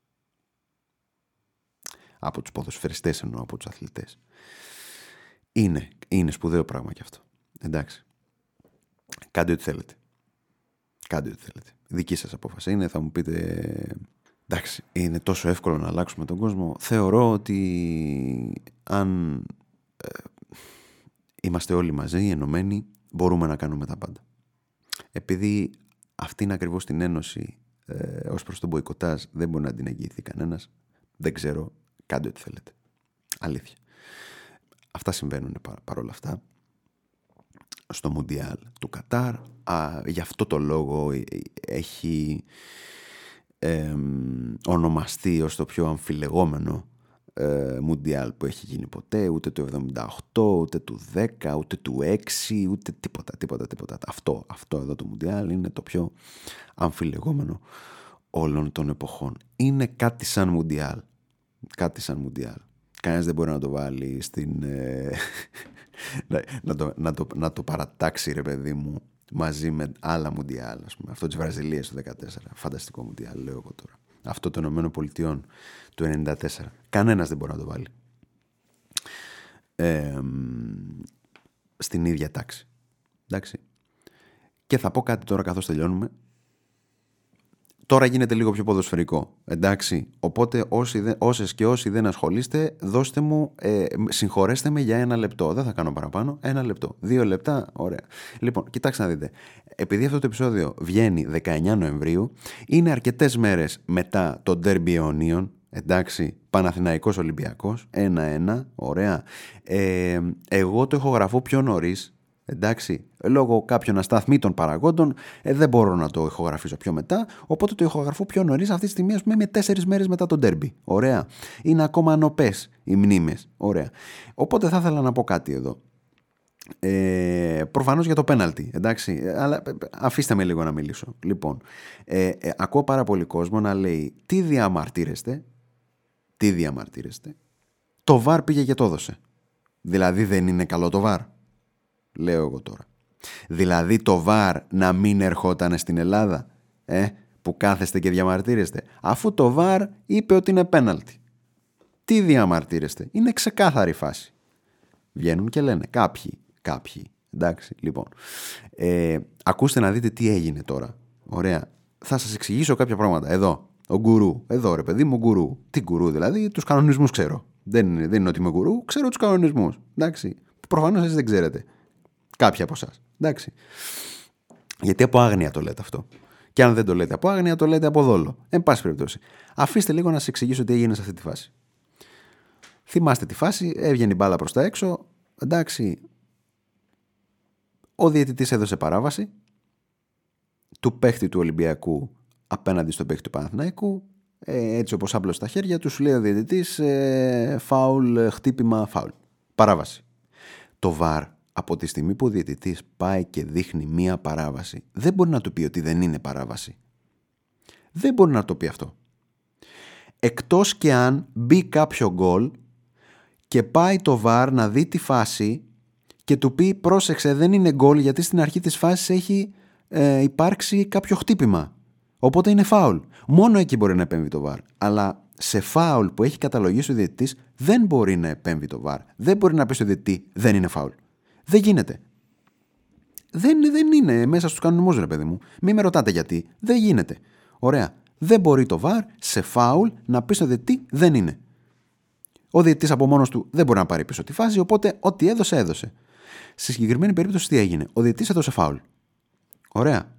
Από τους ποδοσφαιριστές εννοώ, από τους αθλητές. Είναι σπουδαίο πράγμα κι αυτό. Εντάξει. Κάντε ό,τι θέλετε. Δική σας απόφαση είναι, θα μου πείτε εντάξει, είναι τόσο εύκολο να αλλάξουμε τον κόσμο. Θεωρώ ότι αν είμαστε όλοι μαζί, ενωμένοι, μπορούμε να κάνουμε τα πάντα. Επειδή αυτή είναι ακριβώς την ένωση ως προς τον μποϊκοτάζ, δεν μπορεί να την εγγυηθεί κανένας. Δεν ξέρω, κάντε ό,τι θέλετε. Αλήθεια. Αυτά συμβαίνουν παρόλα αυτά στο Μουντιάλ του Κατάρ. Γι' αυτό το λόγο έχει ονομαστεί ως το πιο αμφιλεγόμενο Μουντιάλ που έχει γίνει ποτέ. Ούτε το 78, ούτε του 10, ούτε του 6, ούτε τίποτα. Αυτό εδώ το Μουντιάλ είναι το πιο αμφιλεγόμενο όλων των εποχών. Είναι κάτι σαν Μουντιάλ. Κανένας δεν μπορεί να το βάλει στην να το παρατάξει, ρε παιδί μου, μαζί με άλλα Μουντιάλ, ας πούμε. Αυτό της Βραζιλίας το 14. Φανταστικό Μουντιάλ, λέω εγώ τώρα. αυτό των ΗΠΑ του 1994. Κανένας δεν μπορεί να το βάλει στην ίδια τάξη. Εντάξει. Και θα πω κάτι τώρα καθώς τελειώνουμε. Τώρα γίνεται λίγο πιο ποδοσφαιρικό. Εντάξει. Οπότε όσες και όσοι δεν ασχολείστε, δώστε μου, συγχωρέστε με για 1 λεπτό. Δεν θα κάνω παραπάνω. 1 λεπτό. 2 λεπτά. Ωραία. Λοιπόν, κοιτάξτε να δείτε. Επειδή αυτό το επεισόδιο βγαίνει 19 Νοεμβρίου, είναι αρκετές μέρες μετά το ντέρμπι αιωνίων. Εντάξει, Παναθηναϊκός Ολυμπιακός 1-1, ωραία. Εγώ το ηχογραφώ πιο νωρίς. Εντάξει, λόγω κάποιων ασταθμίτων παραγόντων δεν μπορώ να το ηχογραφήσω πιο μετά. Οπότε το ηχογραφώ πιο νωρίς αυτή τη στιγμή, ας πούμε, με 4 μέρες μετά το ντέρμπι. Ωραία. Είναι ακόμα νοπές οι μνήμες. Ωραία. Οπότε θα ήθελα να πω κάτι εδώ. Προφανώς για το πέναλτι, εντάξει, αλλά αφήστε με λίγο να μιλήσω. Λοιπόν, ακούω πάρα πολύ κόσμο να λέει τι διαμαρτύρεστε, το βαρ πήγε και το έδωσε. Δηλαδή δεν είναι καλό το βαρ, λέω εγώ τώρα. Δηλαδή το βαρ να μην ερχόταν στην Ελλάδα, που κάθεστε και διαμαρτύρεστε, αφού το βαρ είπε ότι είναι πέναλτι. Τι διαμαρτύρεστε, είναι ξεκάθαρη φάση. Βγαίνουν και λένε κάποιοι. Εντάξει, λοιπόν. Ακούστε να δείτε τι έγινε τώρα. Ωραία. Θα σας εξηγήσω κάποια πράγματα. Εδώ, ο γκουρού. Εδώ, ρε παιδί μου, γκουρού. Τι γκουρού, δηλαδή, τους κανονισμούς ξέρω. Δεν είναι ότι είμαι γκουρού, ξέρω τους κανονισμούς. Εντάξει. Προφανώς εσείς δεν ξέρετε. Κάποιοι από εσάς. Εντάξει. Γιατί από άγνοια το λέτε αυτό. Και αν δεν το λέτε από άγνοια, το λέτε από δόλο. Εν πάση περιπτώσει. Αφήστε λίγο να σας εξηγήσω τι έγινε σε αυτή τη φάση. Θυμάστε τη φάση, έβγαινε η μπάλα προς τα έξω, εντάξει, ο διαιτητής έδωσε παράβαση του παίχτη του Ολυμπιακού απέναντι στον παίχτη του Παναθηναϊκού, έτσι όπως άπλωσε τα χέρια του, σου λέει ο διαιτητής φάουλ, χτύπημα, φάουλ, παράβαση. Το βαρ από τη στιγμή που ο διαιτητής πάει και δείχνει μία παράβαση, δεν μπορεί να του πει ότι δεν είναι παράβαση. Δεν μπορεί να το πει αυτό. Εκτός και αν μπει κάποιο γκολ και πάει το βαρ να δει τη φάση και του πει πρόσεξε δεν είναι γκολ γιατί στην αρχή της φάσης έχει υπάρξει κάποιο χτύπημα, οπότε είναι φάουλ. Μόνο εκεί μπορεί να επέμβει το βαρ, αλλά σε φάουλ που έχει καταλογίσει ο διαιτητής δεν μπορεί να επέμβει το βαρ. Δεν μπορεί να πει στο διαιτητή δεν είναι φάουλ. Δεν γίνεται. Δεν είναι μέσα στους κανονισμούς, ρε παιδί μου. Μην με ρωτάτε γιατί. Δεν γίνεται. Ωραία. Δεν μπορεί το βαρ σε φάουλ να πει στο διαιτητή δεν είναι. Ο διαιτητής από μόνος του δεν μπορεί να πάρει πίσω τη φάση, οπότε ό,τι έδωσε, έδωσε. Στη συγκεκριμένη περίπτωση τι έγινε. Ο διαιτητής έδωσε φάουλ. Ωραία.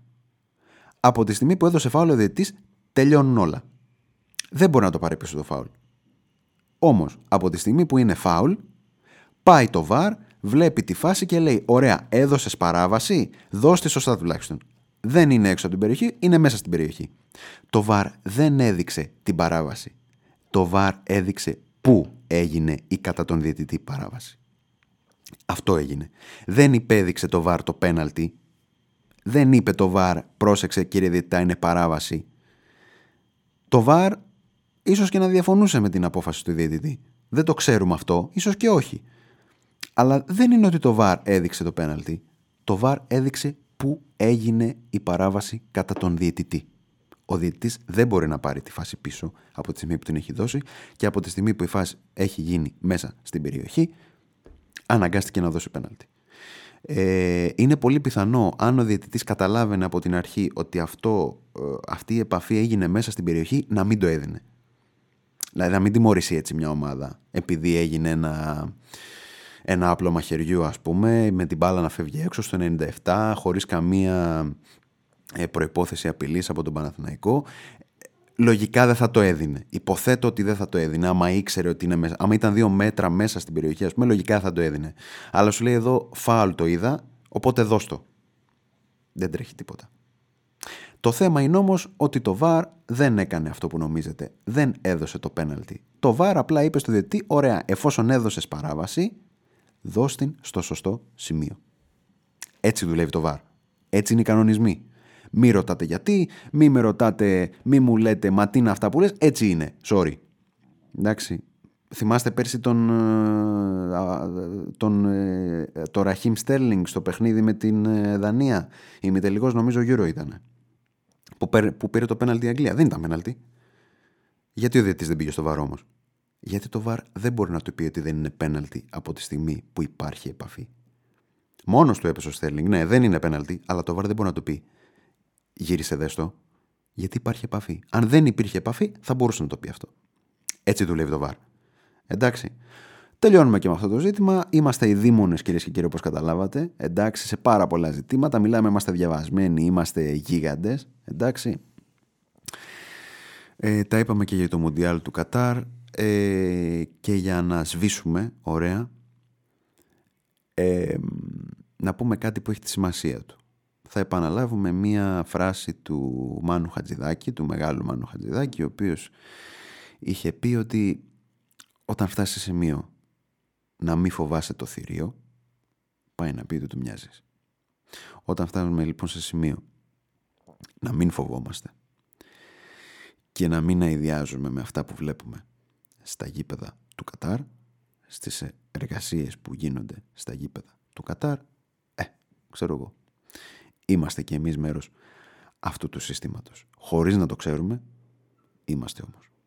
Από τη στιγμή που έδωσε φάουλ ο διαιτητής, τελειώνουν όλα. Δεν μπορεί να το πάρει πίσω το φάουλ. Όμως, από τη στιγμή που είναι φάουλ, πάει το βαρ, βλέπει τη φάση και λέει: ωραία, έδωσες παράβαση, δώσ' τη σωστά τουλάχιστον. Δεν είναι έξω από την περιοχή, είναι μέσα στην περιοχή. Το βαρ δεν έδειξε την παράβαση. Το βαρ έδειξε πού έγινε η κατά τον διαιτητή παράβαση. Αυτό έγινε. Δεν υπέδειξε το βαρ το πέναλτι. Δεν είπε το βαρ πρόσεξε κύριε διαιτητά είναι παράβαση. Το βαρ ίσως και να διαφωνούσε με την απόφαση του διαιτητή. Δεν το ξέρουμε αυτό, ίσως και όχι. Αλλά δεν είναι ότι το βαρ έδειξε το πέναλτι. Το βαρ έδειξε πού έγινε η παράβαση κατά τον διαιτητή. Ο διαιτητής δεν μπορεί να πάρει τη φάση πίσω από τη στιγμή που την έχει δώσει και από τη στιγμή που η φάση έχει γίνει μέσα στην περιοχή, αναγκάστηκε να δώσει πέναλτι. Είναι πολύ πιθανό, αν ο διαιτητής καταλάβαινε από την αρχή ότι αυτή η επαφή έγινε μέσα στην περιοχή, να μην το έδινε. Δηλαδή να μην τιμωρήσει έτσι μια ομάδα επειδή έγινε ένα απλό μαχαιριού, ας πούμε, με την μπάλα να φεύγει έξω στο 97 χωρίς καμία προϋπόθεση απειλής από τον Παναθηναϊκό. Λογικά δεν θα το έδινε. Υποθέτω ότι δεν θα το έδινε. Άμα ήξερε ότι είναι μέσα, άμα ήταν 2 μέτρα μέσα στην περιοχή, ας πούμε, λογικά θα το έδινε. Αλλά σου λέει εδώ φάουλ το είδα, οπότε δώσ' το. Δεν τρέχει τίποτα. Το θέμα είναι όμως ότι το VAR δεν έκανε αυτό που νομίζετε. Δεν έδωσε το πέναλτι. Το VAR απλά είπε στο διαιτητή: ωραία, εφόσον έδωσες παράβαση, δώσ' την στο σωστό σημείο. Έτσι δουλεύει το VAR. Έτσι είναι οι κανονισμοί. Μη ρωτάτε γιατί, μη μου λέτε μα τι είναι αυτά που λες, έτσι είναι. Sorry. Εντάξει. Θυμάστε πέρσι τον Ραχίμ Στέρλινγκ στο παιχνίδι με την Δανία. Ημιτελικός νομίζω Euro ήταν. Που πήρε το πέναλτι η Αγγλία. Δεν ήταν πέναλτι. Γιατί ο διαιτητής δεν πήγε στο βαρ όμως? Γιατί το βαρ δεν μπορεί να του πει ότι δεν είναι πέναλτι από τη στιγμή που υπάρχει επαφή. Μόνος του έπεσε ο Στέρλινγκ. Ναι, δεν είναι πέναλτι, αλλά το βαρ δεν μπορεί να του πει γύρισε δέστο, γιατί υπάρχει επαφή. Αν δεν υπήρχε επαφή, θα μπορούσε να το πει αυτό. Έτσι δουλεύει το βαρ. Εντάξει. Τελειώνουμε και με αυτό το ζήτημα. Είμαστε οι δήμονες, κυρίες και κύριοι, όπως καταλάβατε. Εντάξει, σε πάρα πολλά ζητήματα. Μιλάμε, είμαστε διαβασμένοι, είμαστε γίγαντες. Εντάξει. Τα είπαμε και για το Μουντιάλ του Κατάρ. Και για να σβήσουμε, ωραία, να πούμε κάτι που έχει τη σημασία του. Θα επαναλάβουμε μία φράση του Μάνου Χατζηδάκη, του μεγάλου Μάνου Χατζηδάκη, ο οποίος είχε πει ότι όταν φτάσει σε σημείο να μην φοβάσαι το θηρίο, πάει να πει ότι του μοιάζεις. Όταν φτάνουμε λοιπόν σε σημείο να μην φοβόμαστε και να μην αηδιάζουμε με αυτά που βλέπουμε στα γήπεδα του Κατάρ, στις εργασίες που γίνονται στα γήπεδα του Κατάρ, ξέρω εγώ, είμαστε και εμείς μέρος αυτού του συστήματος. Χωρίς να το ξέρουμε, είμαστε όμως.